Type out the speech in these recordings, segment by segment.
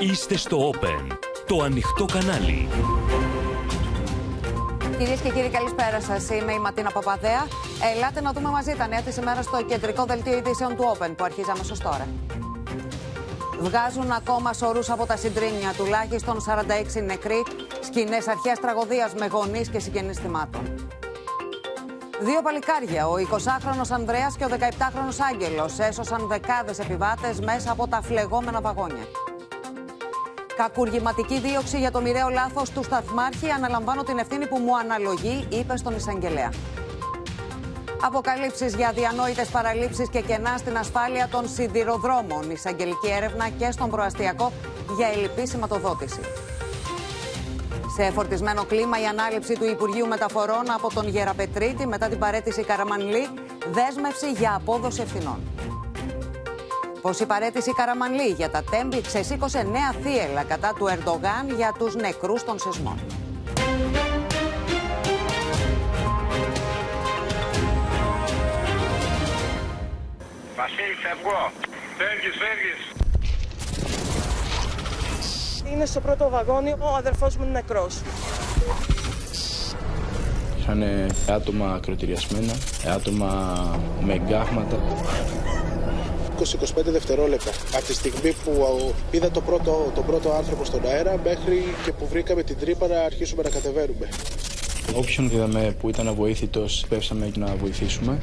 Είστε στο Open, το ανοιχτό κανάλι. Κυρίες και κύριοι, καλησπέρα σας. Είμαι η Ματίνα Παπαδέα. Ελάτε να δούμε μαζί τα νέα της ημέρας στο κεντρικό δελτίο ειδήσεων του Open που αρχίζει αμέσως τώρα. Βγάζουν ακόμα σωρούς από τα συντρίμμια, τουλάχιστον 46 νεκροί, σκηνές αρχαίας τραγωδίας με γονείς και συγγενείς θυμάτων. Δύο παλικάρια, ο 20χρονος Ανδρέας και ο 17χρονος Άγγελος, έσωσαν δεκάδες επιβάτες μέσα από τα φλεγόμενα βαγόνια. Κακουργηματική δίωξη για το μοιραίο λάθος του σταθμάρχη. Αναλαμβάνω την ευθύνη που μου αναλογεί, είπε στον εισαγγελέα. Αποκαλύψεις για διανόητες παραλήψεις και κενά στην ασφάλεια των σιδηροδρόμων. Εισαγγελική έρευνα και στον προαστιακό για ελλειπή σηματοδότηση. Σε φορτισμένο κλίμα, η ανάληψη του Υπουργείου Μεταφορών από τον Γεραπετρίτη μετά την παραίτηση Καραμανλή, δέσμευση για απόδοση ευθυνών. Πως η παραίτηση Καραμανλή για τα Τέμπη ξεσήκωσε νέα θύελλα κατά του Ερντογάν για τους νεκρούς των σεισμών. Βασίλη, φεύγω. Φεύγεις. Είναι στο πρώτο βαγόνι, ο αδερφός μου είναι νεκρός. Είχαν άτομα ακροτηριασμένα, άτομα με εγκάγματα. 20-25 δευτερόλεπτα από τη στιγμή που είδα τον πρώτο άνθρωπο στον αέρα μέχρι και που βρήκαμε την τρύπα να αρχίσουμε να κατεβαίνουμε. Όποιον είδαμε που ήταν αβοήθητος, πέφσαμε να βοηθήσουμε.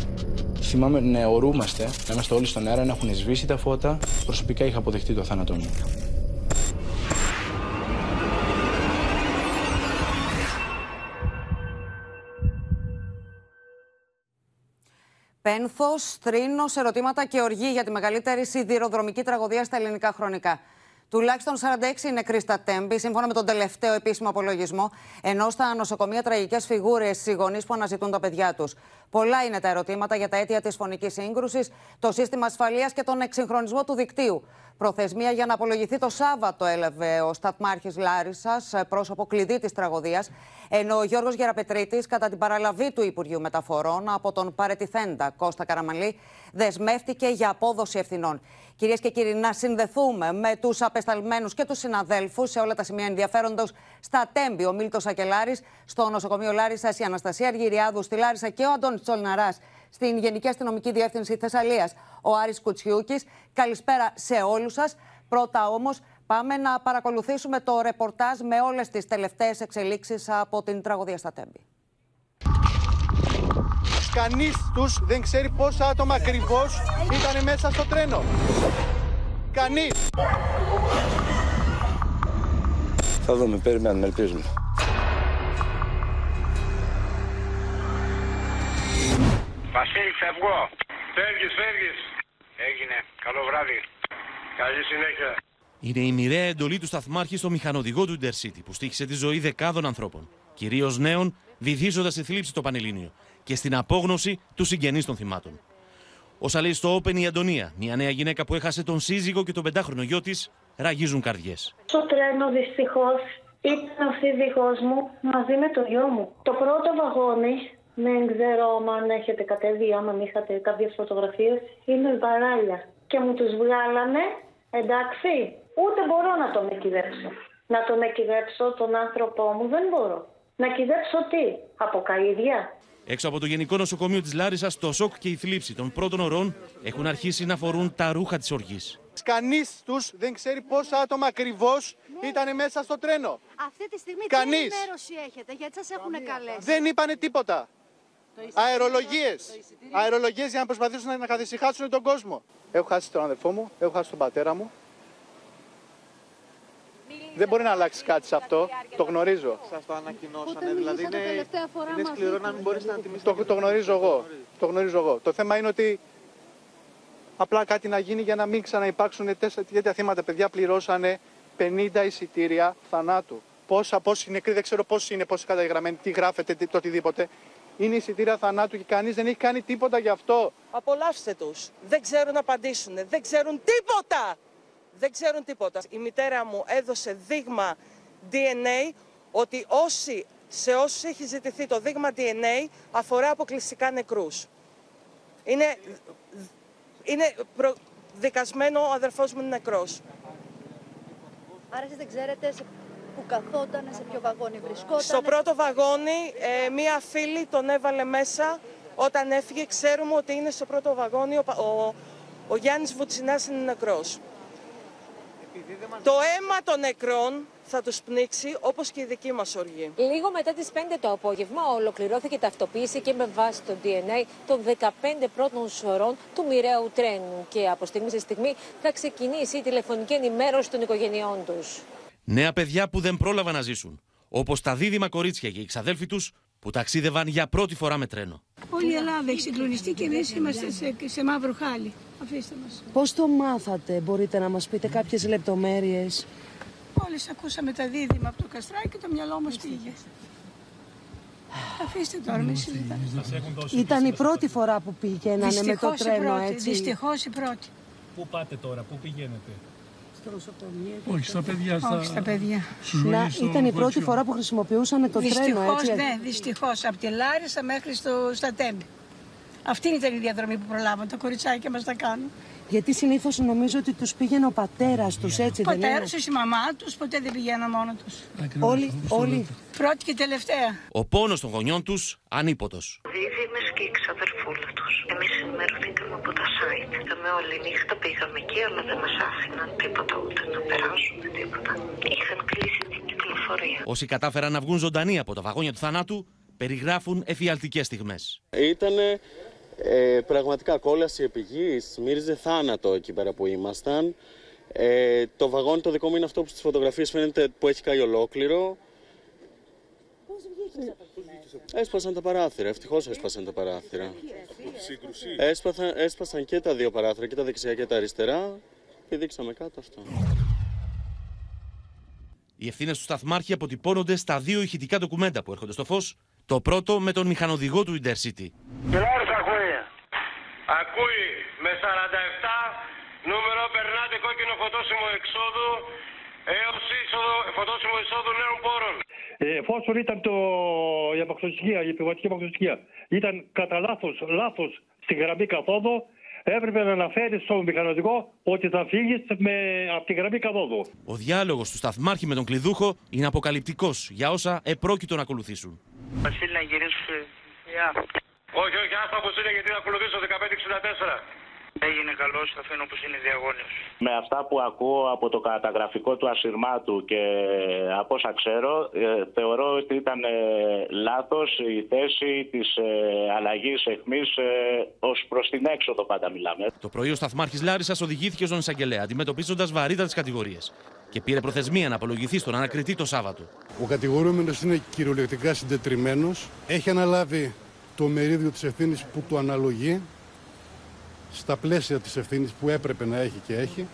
Θυμάμαι νεωρούμαστε, να είμαστε όλοι στον αέρα, να έχουν σβήσει τα φώτα. Προσωπικά είχα αποδεχτεί το θάνατό μου. Πένθος, θρήνος, ερωτήματα και οργή για τη μεγαλύτερη σιδηροδρομική τραγωδία στα ελληνικά χρονικά. Τουλάχιστον 46 νεκροί στα Τέμπη, σύμφωνα με τον τελευταίο επίσημο απολογισμό, ενώ στα νοσοκομεία τραγικές φιγούρες στις γονείς που αναζητούν τα παιδιά τους. Πολλά είναι τα ερωτήματα για τα αίτια της φωνικής σύγκρουσης, το σύστημα ασφαλείας και τον εξυγχρονισμό του δικτύου. Προθεσμία για να απολογηθεί το Σάββατο έλαβε ο σταθμάρχης Λάρισσας, πρόσωπο κλειδί της τραγωδίας, ενώ ο Γιώργος Γεραπετρίτης, κατά την παραλαβή του Υπουργείου Μεταφορών από τον παρετηθέντα Κώστα Καραμανλή, δεσμεύτηκε για απόδοση ευθυνών. Κυρίες και κύριοι, να συνδεθούμε με τους απεσταλμένους και τους συναδέλφους σε όλα τα σημεία ενδιαφέροντος στα Τέμπη. Ο Μίλτος Σακελάρης στο νοσοκομείο Λάρισσας, η Αναστασία Αργυριάδου στη Λάρισα και ο Αντώνης Τσολναράς στην Γενική Αστυνομική Διεύθυνση Θεσσαλίας, ο Άρης Κουτσιούκης. Καλησπέρα σε όλους σας. Πρώτα όμως πάμε να παρακολουθήσουμε το ρεπορτάζ με όλες τις τελευταίες εξελίξεις από την τραγωδία στα Τέμπη. Κανείς τους δεν ξέρει πόσα άτομα ακριβώς ήταν μέσα στο τρένο. Κανείς. Θα δούμε, περιμένουμε, ελπίζουμε. Βασίλη, φεύγω. Φεύγεις. Έγινε. Καλό βράδυ. Καλή συνέχεια. Είναι η μοιραία εντολή του σταθμάρχη στο μηχανοδηγό του Intercity που στοίχισε τη ζωή δεκάδων ανθρώπων, κυρίως νέων, βυθίζοντας στη θλίψη το Πανελλήνιο και στην απόγνωση του συγγενείς των θυμάτων. Όσα λέει στο Open η Αντωνία, μια νέα γυναίκα που έχασε τον σύζυγο και τον 5χρονο γιο της, ραγίζουν καρδιές. Στο τρένο δυστυχώς ήταν ο σύζυγός μου μαζί με τον γιο μου. Το πρώτο βαγόνι, δεν ξέρω αν έχετε κατέβει, άμα είχατε κάποιες φωτογραφίες, είναι μπαράλια. Και μου τους βγάλανε, εντάξει, ούτε μπορώ να τον εκυδέψω. Να τον εκυδέψω τον άνθρωπό μου δεν μπορώ. Να κυδέψω τι, από καηδιά. Έξω από το Γενικό Νοσοκομείο της Λάρισσας, το σοκ και η θλίψη των πρώτων ωρών έχουν αρχίσει να φορούν τα ρούχα της οργής. Κανείς τους δεν ξέρει πόσα άτομα ακριβώς ήταν μέσα στο τρένο. Αυτή τη στιγμή τι ενημέρωση έχετε, γιατί σας έχουν καλέσει? Δεν είπανε τίποτα. Αερολογίες για να προσπαθήσουν να καθησυχάσουν τον κόσμο. Έχω χάσει τον αδερφό μου, έχω χάσει τον πατέρα μου. Δεν μπορεί να αλλάξει κάτι σε αυτό. Το γνωρίζω. Σας το ανακοινώσανε, δηλαδή είναι σκληρό να μην μπορείς να αντιμετωπίσεις. Το γνωρίζω εγώ. Το θέμα είναι ότι απλά κάτι να γίνει για να μην ξαναυπάρξουν τέτοια θύματα. Παιδιά πληρώσανε 50 εισιτήρια θανάτου. Πόσοι νεκροί, δεν ξέρω πόσοι είναι, πόσοι καταγεγραμμένοι, τι γράφεται, το οτιδήποτε. Είναι εισιτήρια θανάτου και κανείς δεν έχει κάνει τίποτα γι' αυτό. Απολαύστε τους. Δεν ξέρουν να απαντήσουν. Δεν ξέρουν τίποτα. Η μητέρα μου έδωσε δείγμα DNA ότι σε όσους έχει ζητηθεί το δείγμα DNA αφορά αποκλειστικά νεκρούς. Είναι δικασμένο, ο αδερφός μου είναι νεκρός. Άρα εσείς δεν ξέρετε σε που καθότανε, σε ποιο βαγόνι βρισκόταν. Στο πρώτο βαγόνι μία φίλη τον έβαλε μέσα όταν έφυγε. Ξέρουμε ότι είναι στο πρώτο βαγόνι. Ο Γιάννης Βουτσινάς είναι νεκρός. Το αίμα των νεκρών θα τους πνίξει, όπως και η δική μας οργή. Λίγο μετά τις 5 το απόγευμα ολοκληρώθηκε η ταυτοποίηση και με βάση το DNA των 15 πρώτων σωρών του μοιραίου τρένου. Και από στιγμή σε στιγμή θα ξεκινήσει η τηλεφωνική ενημέρωση των οικογενειών τους. Νέα παιδιά που δεν πρόλαβαν να ζήσουν, όπως τα δίδυμα κορίτσια και οι ξαδέλφοι τους που ταξίδευαν για πρώτη φορά με τρένο. Όλη η Ελλάδα έχει συγκλονιστεί και εμείς είμαστε σε μαύρο χάλι. Αφήστε μας. Πώς το μάθατε, μπορείτε να μας πείτε κάποιες λεπτομέρειες? Όλες ακούσαμε τα δίδυμα από το καστράκι και το μυαλό μας πήγε. Αφήστε τώρα, μην συζητάμε. Ήταν η πρώτη φορά που πήγαινανε με το τρένο, έτσι? Δυστυχώς η πρώτη. Πού πάτε τώρα, πού πηγαίνετε? Όχι στα παιδιά, ήταν η πρώτη φορά που χρησιμοποιούσαν το τρένο, έτσι? Ναι, δυστυχώς. Από τη Λάρισα μέχρι στα Τέμπη. Αυτή ήταν η διαδρομή που προλάβαμε, τα κοριτσάκια μας τα κάνουν. Γιατί συνήθως νομίζω ότι τους πήγαινε ο πατέρας τους, έτσι δεν είναι? Ο πατέρας τους, η μαμά τους, ποτέ δεν πηγαίναν μόνο τους. Όλοι. Πρώτη και τελευταία. Ο πόνος των γονιών τους, ανίποτος. Δίδυμες και η ξαδερφούλα τους. Εμείς ενημερωθήκαμε από τα site. Πήγαμε όλη νύχτα, πήγαμε εκεί, αλλά δεν μας άφηναν τίποτα, ούτε να περάσουμε τίποτα. Είχαν κλείσει την κυκλοφορία. Όσοι κατάφεραν να βγουν ζωντανοί από τα βαγόνια του θανάτου, περιγράφουν εφιαλτικές στιγμές. Ήτανε πραγματικά κόλαση επί γης, μύριζε θάνατο εκεί πέρα που ήμασταν. Το βαγόνι το δικό μου είναι αυτό που στις φωτογραφίες φαίνεται που έχει καεί ολόκληρο. Πώς βγήκες από εκεί μέσα? Έσπασαν τα παράθυρα, ευτυχώς έσπασαν τα παράθυρα. Έσπασαν και τα δύο παράθυρα, και τα δεξιά και τα αριστερά, και δείξαμε κάτω αυτό. Οι ευθύνες του σταθμάρχη αποτυπώνονται στα δύο ηχητικά ντοκουμέντα που έρχονται στο φως. Το πρώτο με τον μηχανοδηγό του Intercity. Λάρης ακούει. Ακούει. Με 47 νούμερο περνάτε κόκκινο φωτόσημο εξόδου έως φωτόσημο εισόδου νέων πόρων. Εφόσον ήταν η απαξιωτιστικία, η επιβατική απαξιωτιστικία, ήταν κατά λάθος στην γραμμή καθόδου, έπρεπε να αναφέρει στον μηχανοδηγό ότι θα φύγει από τη γραμμή καθόδου. Ο διάλογος του σταθμάρχη με τον κλειδούχο είναι αποκαλυπτικός για όσα επρόκειτο να ακολουθήσουν. Βασίλη, να γυρίσουμε. Όχι, άστα όπως είναι, γιατί να ακολουθήσω 1564. Έγινε καλός, θα αφήνω όπως είναι διαγώνιος. Με αυτά που ακούω από το καταγραφικό του ασυρμάτου και από όσα ξέρω, θεωρώ ότι ήταν λάθος η θέση της αλλαγής αιχμής ως προς την έξοδο, πάντα μιλάμε. Το πρωί ο σταθμάρχης Λάρισας οδηγήθηκε στον εισαγγελέα, αντιμετωπίζοντας βαρύτατες κατηγορίες. Και πήρε προθεσμία να απολογηθεί στον ανακριτή το Σάββατο. Ο κατηγορούμενος είναι κυριολεκτικά συντετριμμένος. Έχει αναλάβει το μερίδιο της ευθύνης που του αναλογεί, στα πλαίσια της ευθύνης που έπρεπε να έχει και έχει.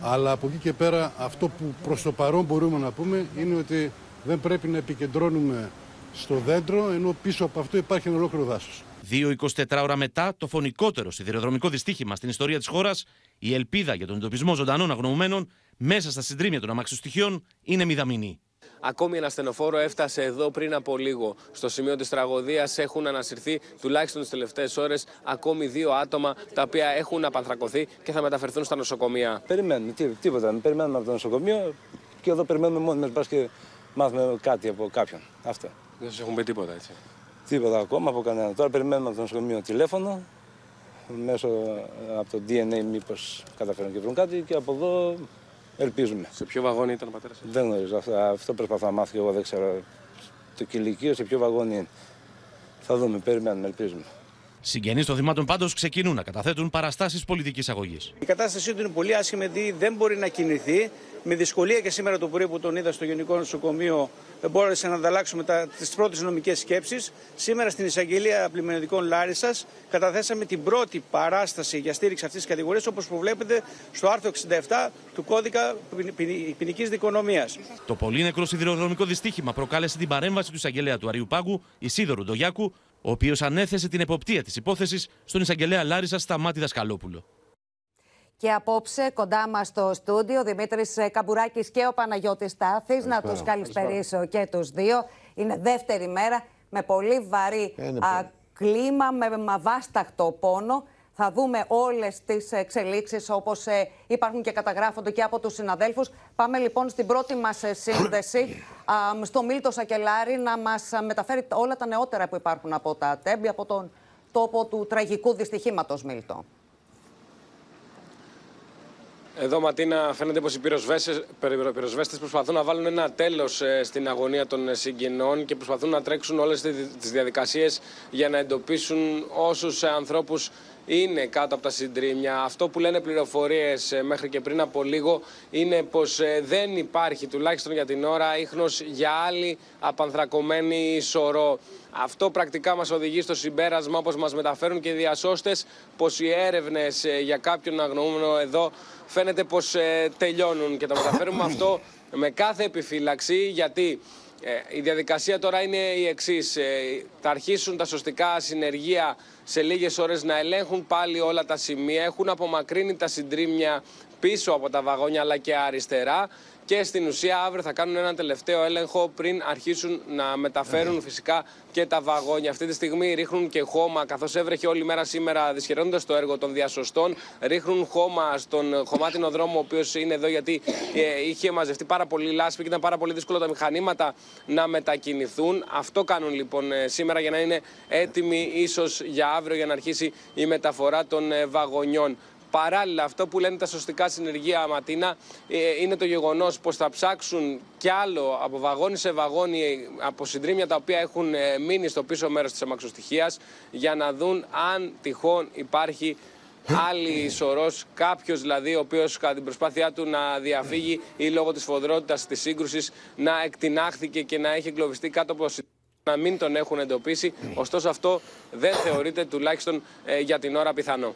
Αλλά από εκεί και πέρα αυτό που προς το παρόν μπορούμε να πούμε είναι ότι δεν πρέπει να επικεντρώνουμε στο δέντρο, ενώ πίσω από αυτό υπάρχει ένα ολόκληρο δάσος. 2-24 ώρα μετά το φωνικότερο σιδηροδρομικό δυστύχημα στην ιστορία της χώρας, η ελπίδα για τον εντοπισμό ζωντανών αγνοωμένων μέσα στα συντρίμμια των αμαξιοστοιχείων είναι μηδαμινή. Ακόμη ένα ασθενοφόρο έφτασε εδώ πριν από λίγο. Στο σημείο της τραγωδίας έχουν ανασυρθεί τουλάχιστον τις τελευταίες ώρες ακόμη δύο άτομα, τα οποία έχουν απανθρακωθεί και θα μεταφερθούν στα νοσοκομεία. Περιμένουμε, τίποτα. Περιμένουμε από το νοσοκομείο και εδώ περιμένουμε μόνοι μας, μπας και μάθουμε κάτι από κάποιον. Αυτά. Δεν σας έχουν πει τίποτα, έτσι? Τίποτα ακόμα από κανέναν. Τώρα περιμένουμε από το νοσοκομείο τηλέφωνο, μέσω από το DNA μήπως καταφέρουν και βρουν κάτι, και από εδώ. Ελπίζουμε. Σε ποιο βαγόνι ήταν ο πατέρας? Δεν γνωρίζω. Αυτό προσπαθώ να μάθω και εγώ, δεν ξέρω το κηλικείο σε ποιο βαγόνι είναι. Θα δούμε, περιμένουμε, ελπίζουμε. Συγγενείς των θυμάτων πάντως ξεκινούν να καταθέτουν παραστάσεις πολιτικής αγωγής. Η κατάστασή του είναι πολύ άσχημη, δεν μπορεί να κινηθεί. Με δυσκολία και σήμερα το πρωί που τον είδα στο Γενικό Νοσοκομείο, μπόρεσε να ανταλλάξουμε τις πρώτες νομικές σκέψεις. Σήμερα στην Εισαγγελία Πλημμυριωδικών Λάρισσας καταθέσαμε την πρώτη παράσταση για στήριξη αυτής της κατηγορίας, όπως προβλέπεται στο άρθρο 67 του Κώδικα Ποινικής Δικονομίας. Το πολύ νεκρό σιδηροδρομικό δυστύχημα προκάλεσε την παρέμβαση του εισαγγελέα του Αριού Πάγου, Ισίδωρου Ντογιάκου, ο οποίος ανέθεσε την εποπτεία της υπόθεσης στον εισαγγελέα Λάρισσας, στα Μάτη Δασκαλόπουλο. Και απόψε κοντά μας στο στούντιο ο Δημήτρης Καμπουράκης και ο Παναγιώτης Τάθης. Να τους καλησπερίσω και τους δύο. Είναι δεύτερη μέρα με πολύ βαρύ κλίμα, με μαβάσταχτο πόνο. Θα δούμε όλες τις εξελίξεις όπως υπάρχουν και καταγράφονται και από τους συναδέλφους. Πάμε λοιπόν στην πρώτη μας σύνδεση στο Μίλτο Σακελάρη να μας μεταφέρει όλα τα νεότερα που υπάρχουν από τα Τέμπη, από τον τόπο του τραγικού δυστυχήματος, Μίλτο. Εδώ, Ματίνα, φαίνεται πως οι πυροσβέστες προσπαθούν να βάλουν ένα τέλος στην αγωνία των συγγενών και προσπαθούν να τρέξουν όλες τις διαδικασίες για να εντοπίσουν όσους ανθρώπους είναι κάτω από τα συντρίμμια. Αυτό που λένε πληροφορίες μέχρι και πριν από λίγο είναι πως δεν υπάρχει, τουλάχιστον για την ώρα, ίχνος για άλλη απανθρακωμένη σωρό. Αυτό πρακτικά μας οδηγεί στο συμπέρασμα, όπως μας μεταφέρουν και οι διασώστες, πως οι έρευνες για κάποιον αγνοούμενο εδώ φαίνεται πως τελειώνουν. Και το μεταφέρουμε αυτό με κάθε επιφύλαξη, γιατί η διαδικασία τώρα είναι η εξής. Θα αρχίσουν τα σωστικά συνεργεία σε λίγες ώρες να ελέγχουν πάλι όλα τα σημεία. Έχουν απομακρύνει τα συντρίμμια πίσω από τα βαγόνια αλλά και αριστερά. Και στην ουσία αύριο θα κάνουν έναν τελευταίο έλεγχο πριν αρχίσουν να μεταφέρουν φυσικά και τα βαγόνια. Αυτή τη στιγμή ρίχνουν και χώμα, καθώς έβρεχε όλη μέρα σήμερα δυσχεραίνοντας το έργο των διασωστών. Ρίχνουν χώμα στον χωμάτινο δρόμο, ο οποίος είναι εδώ, γιατί είχε μαζευτεί πάρα πολύ λάσπη και ήταν πάρα πολύ δύσκολο τα μηχανήματα να μετακινηθούν. Αυτό κάνουν λοιπόν σήμερα για να είναι έτοιμοι ίσως για αύριο για να αρχίσει η μεταφορά των βαγονιών. Παράλληλα, αυτό που λένε τα σωστικά συνεργεία, Ματίνα, είναι το γεγονός πως θα ψάξουν κι άλλο από βαγόνι σε βαγόνι από συντρίμμια τα οποία έχουν μείνει στο πίσω μέρος της αμαξοστοιχίας για να δουν αν τυχόν υπάρχει άλλη σωρός, κάποιος δηλαδή ο οποίος κατά την προσπάθειά του να διαφύγει ή λόγω της φοδρότητας της σύγκρουσης να εκτινάχθηκε και να έχει εγκλωβιστεί κάτω από να μην τον έχουν εντοπίσει. Ωστόσο αυτό δεν θεωρείται, τουλάχιστον για την ώρα, πιθανό.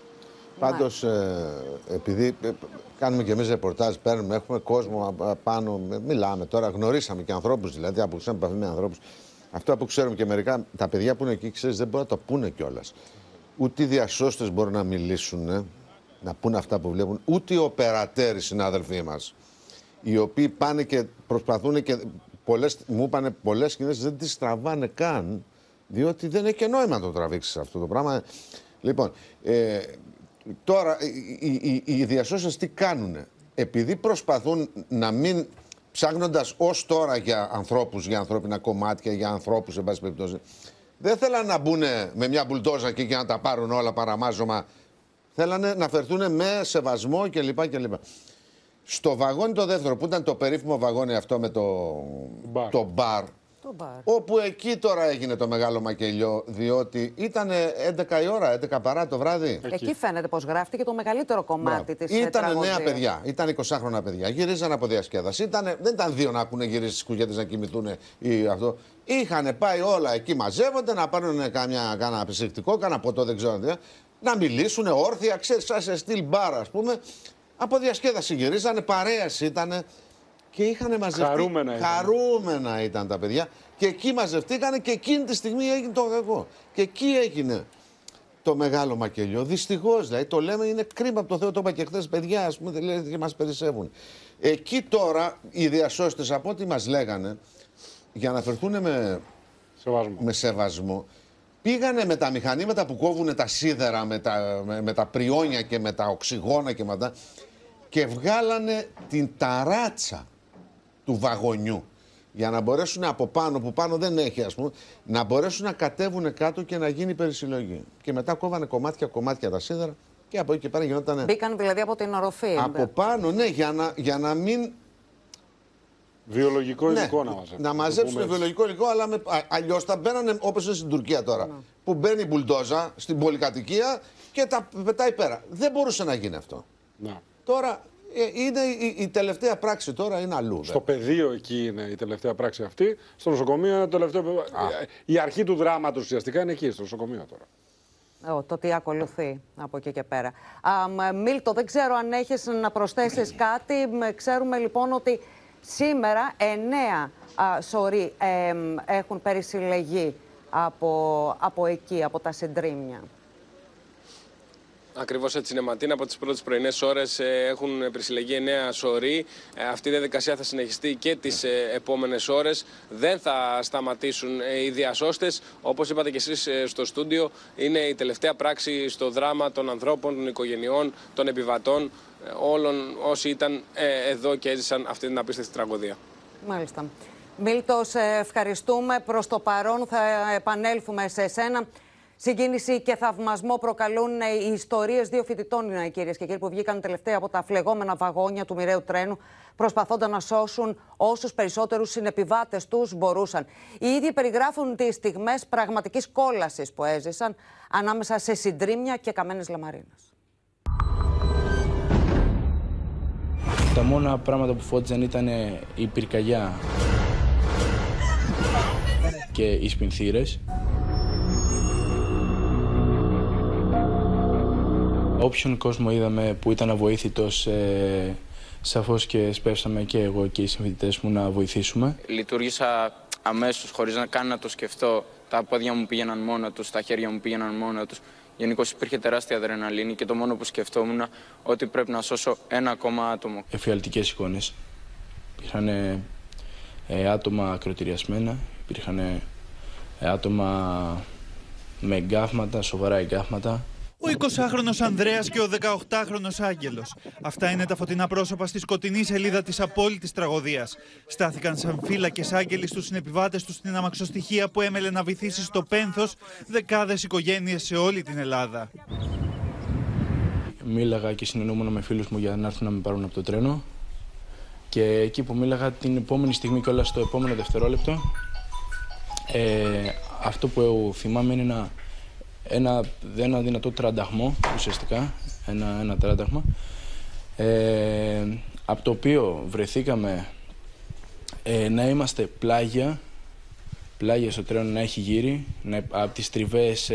Πάντως, επειδή κάνουμε και εμείς ρεπορτάζ, παίρνουμε, έχουμε κόσμο πάνω, μιλάμε τώρα, γνωρίσαμε και ανθρώπους, δηλαδή αποκτήσαμε επαφή με ανθρώπους. Αυτό που ξέρουμε και μερικά, τα παιδιά που είναι εκεί, ξέρεις, δεν μπορούν να το πούνε κιόλας. Ούτε οι διασώστες μπορούν να μιλήσουν, να πούνε αυτά που βλέπουν, ούτε οι οπερατέροι συνάδελφοί μας, οι οποίοι πάνε και προσπαθούν και πολλές, μου είπανε πολλές σκηνές δεν τις τραβάνε καν, διότι δεν έχει νόημα να το τραβήξεις αυτό το πράγμα. Λοιπόν, τώρα οι διασώστες τι κάνουνε? Επειδή προσπαθούν να μην ψάχνοντας ως τώρα για ανθρώπους, για ανθρώπινα κομμάτια, για ανθρώπους, εν πάση περιπτώσει, δεν θέλανε να μπουν με μια μπουλντόζα και να τα πάρουν όλα παραμάζωμα. Θέλανε να φερθούν με σεβασμό κλπ. Στο βαγόνι το δεύτερο, που ήταν το περίφημο βαγόνι αυτό με το μπαρ. Όπου εκεί τώρα έγινε το μεγάλο μακελιό, διότι ήταν 11 η ώρα, 11 παρά το βράδυ. Εκεί φαίνεται πως γράφτηκε το μεγαλύτερο κομμάτι της τραγωδίας. Ήταν νέα παιδιά, ήταν 20χρονα παιδιά, γυρίζαν από διασκέδαση. Δεν ήταν δύο να ακούνε γυρίσει στις κουγέτες να κοιμηθούν ή αυτό. Είχαν πάει όλα εκεί, μαζεύονται να πάρουν κάνα απεισυχτικό, κάνα ποτό, δεν ξέρω τι. Να μιλήσουν όρθια, ξέρεις, σαν σε στυλ μπαρ, ας πούμε. Από διασκέδαση γυρίζανε, παρέας ήτανε. Και είχαν μαζευτεί. Χαρούμενα ήταν τα παιδιά. Και εκεί μαζευτήκανε και εκείνη τη στιγμή έγινε το κακό. Και εκεί έγινε το μεγάλο μακελιό. Δυστυχώς, δηλαδή, το λέμε, είναι κρίμα από το Θεό. Το είπα και χθες, παιδιά, ας πούμε, λέει, και μας περισσεύουν. Εκεί τώρα οι διασώστες, από ό,τι μας λέγανε, για να φερθούν με σεβασμό, πήγανε με τα μηχανήματα που κόβουν τα σίδερα, με τα πριόνια και με τα οξυγόνα και μετά. Και βγάλανε την ταράτσα του βαγονιού για να μπορέσουν από πάνω, που πάνω δεν έχει, ας πούμε, να μπορέσουν να κατέβουν κάτω και να γίνει περισυλλογή. Και μετά κόβανε κομμάτια τα σίδερα και από εκεί και πέρα γινόταν. Μπήκαν δηλαδή από την οροφή. Από πάνω, ναι, για να μην. Βιολογικό υλικό, ναι, να μαζέψουν βιολογικό υλικό, αλλά αλλιώς τα μπαίνανε όπως είναι στην Τουρκία τώρα. Που μπαίνει η μπουλντόζα στην πολυκατοικία και τα πετάει πέρα. Δεν μπορούσε να γίνει αυτό. Να. Τώρα είναι η τελευταία πράξη, τώρα είναι αλλού. Στο πεδίο εκεί είναι η τελευταία πράξη αυτή. Στο νοσοκομείο είναι το τελευταίο. Η αρχή του δράματος ουσιαστικά είναι εκεί, στο νοσοκομείο τώρα. Το τι ακολουθεί από εκεί και πέρα. Μίλτο, δεν ξέρω αν έχεις να προσθέσεις κάτι. Ξέρουμε λοιπόν ότι σήμερα 9 σωροί έχουν περισυλλεγεί από εκεί, από τα συντρίμμια. Ακριβώς έτσι είναι, Ματίνα. Από τις πρώτες πρωινές ώρες έχουν περισυλλεγεί 9 σωροί. Αυτή η διαδικασία θα συνεχιστεί και τις επόμενες ώρες. Δεν θα σταματήσουν οι διασώστες. Όπως είπατε και εσείς στο στούντιο, είναι η τελευταία πράξη στο δράμα των ανθρώπων, των οικογενειών, των επιβατών, όλων όσοι ήταν εδώ και έζησαν αυτή την απίστευτη τραγωδία. Μάλιστα. Μίλτος, ευχαριστούμε. Προς το παρόν θα επανέλθουμε σε εσένα. Συγκίνηση και θαυμασμό προκαλούν οι ιστορίες δύο φοιτητών, κυρίες και κύριοι, που βγήκαν τελευταία από τα φλεγόμενα βαγόνια του μοιραίου τρένου, προσπαθώντας να σώσουν όσους περισσότερους συνεπιβάτες τους μπορούσαν. Οι ίδιοι περιγράφουν τις στιγμές πραγματικής κόλασης που έζησαν ανάμεσα σε συντρίμμια και καμένες λαμαρίνες. Τα μόνα πράγματα που φώτιζαν ήταν η πυρκαγιά και οι σπινθήρες. Όποιον κόσμο είδαμε που ήταν αβοήθητος, σαφώς και σπεύσαμε και εγώ και οι συμφοιτητές μου να βοηθήσουμε. Λειτουργήσα αμέσως, χωρίς να κάνω να το σκεφτώ. Τα πόδια μου πήγαιναν μόνα τους, τα χέρια μου πήγαιναν μόνα τους. Γενικώς υπήρχε τεράστια αδρεναλίνη και το μόνο που σκεφτόμουν ότι πρέπει να σώσω ένα ακόμα άτομο. Εφιαλτικές εικόνες. Υπήρχαν άτομα ακροτηριασμένα, υπήρχαν άτομα με εγκάφματα, σοβαρά εγκάφματα. Ο 20χρονος Ανδρέας και ο 18χρονος Άγγελος. Αυτά είναι τα φωτεινά πρόσωπα στη σκοτεινή σελίδα της απόλυτης τραγωδίας. Στάθηκαν σαν φύλακες άγγελοι στους συνεπιβάτες τους στην αμαξοστοιχεία που έμελε να βυθίσει στο πένθος δεκάδες οικογένειες σε όλη την Ελλάδα. Μίλαγα και συνεννοούμουν με φίλους μου για να έρθουν να με πάρουν από το τρένο. Και εκεί που μίλαγα την επόμενη στιγμή και όλα στο επόμενο δευτερόλεπτο, αυτό που θυμάμαι είναι ένα δυνατό τρανταχμό, ουσιαστικά, ένα τρανταχμα, από το οποίο βρεθήκαμε να είμαστε πλάγια στο τρένο, να έχει γύρι, από τις τριβές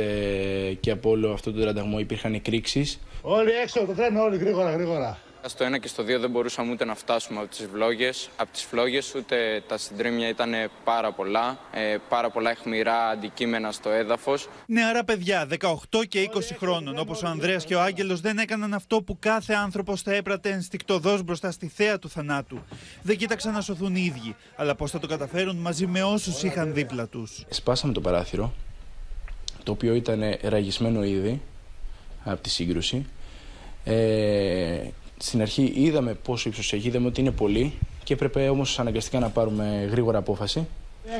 και από όλο αυτό το τρανταχμό υπήρχαν κρίξεις. Όλοι έξω το τρένο, όλοι γρήγορα. Στο 1 και στο 2 δεν μπορούσαμε ούτε να φτάσουμε από τις φλόγες, ούτε τα συντρίμμια ήταν πάρα πολλά. Πάρα πολλά αιχμηρά αντικείμενα στο έδαφος. Νεαρά παιδιά, 18 και 20 χρόνων, όπως ο Ανδρέας και ο Άγγελος, δεν έκαναν αυτό που κάθε άνθρωπος θα έπρατε ενστικτωδώς μπροστά στη θέα του θανάτου. Δεν κοίταξαν να σωθούν οι ίδιοι, αλλά πώς θα το καταφέρουν μαζί με όσους είχαν δίπλα τους. Σπάσαμε το παράθυρο, το οποίο ήταν ραγισμένο ήδη από τη σύγκρουση. Στην αρχή είδαμε πόσο ύψος έχει, είδαμε ότι είναι πολύ και έπρεπε όμως αναγκαστικά να πάρουμε γρήγορα απόφαση.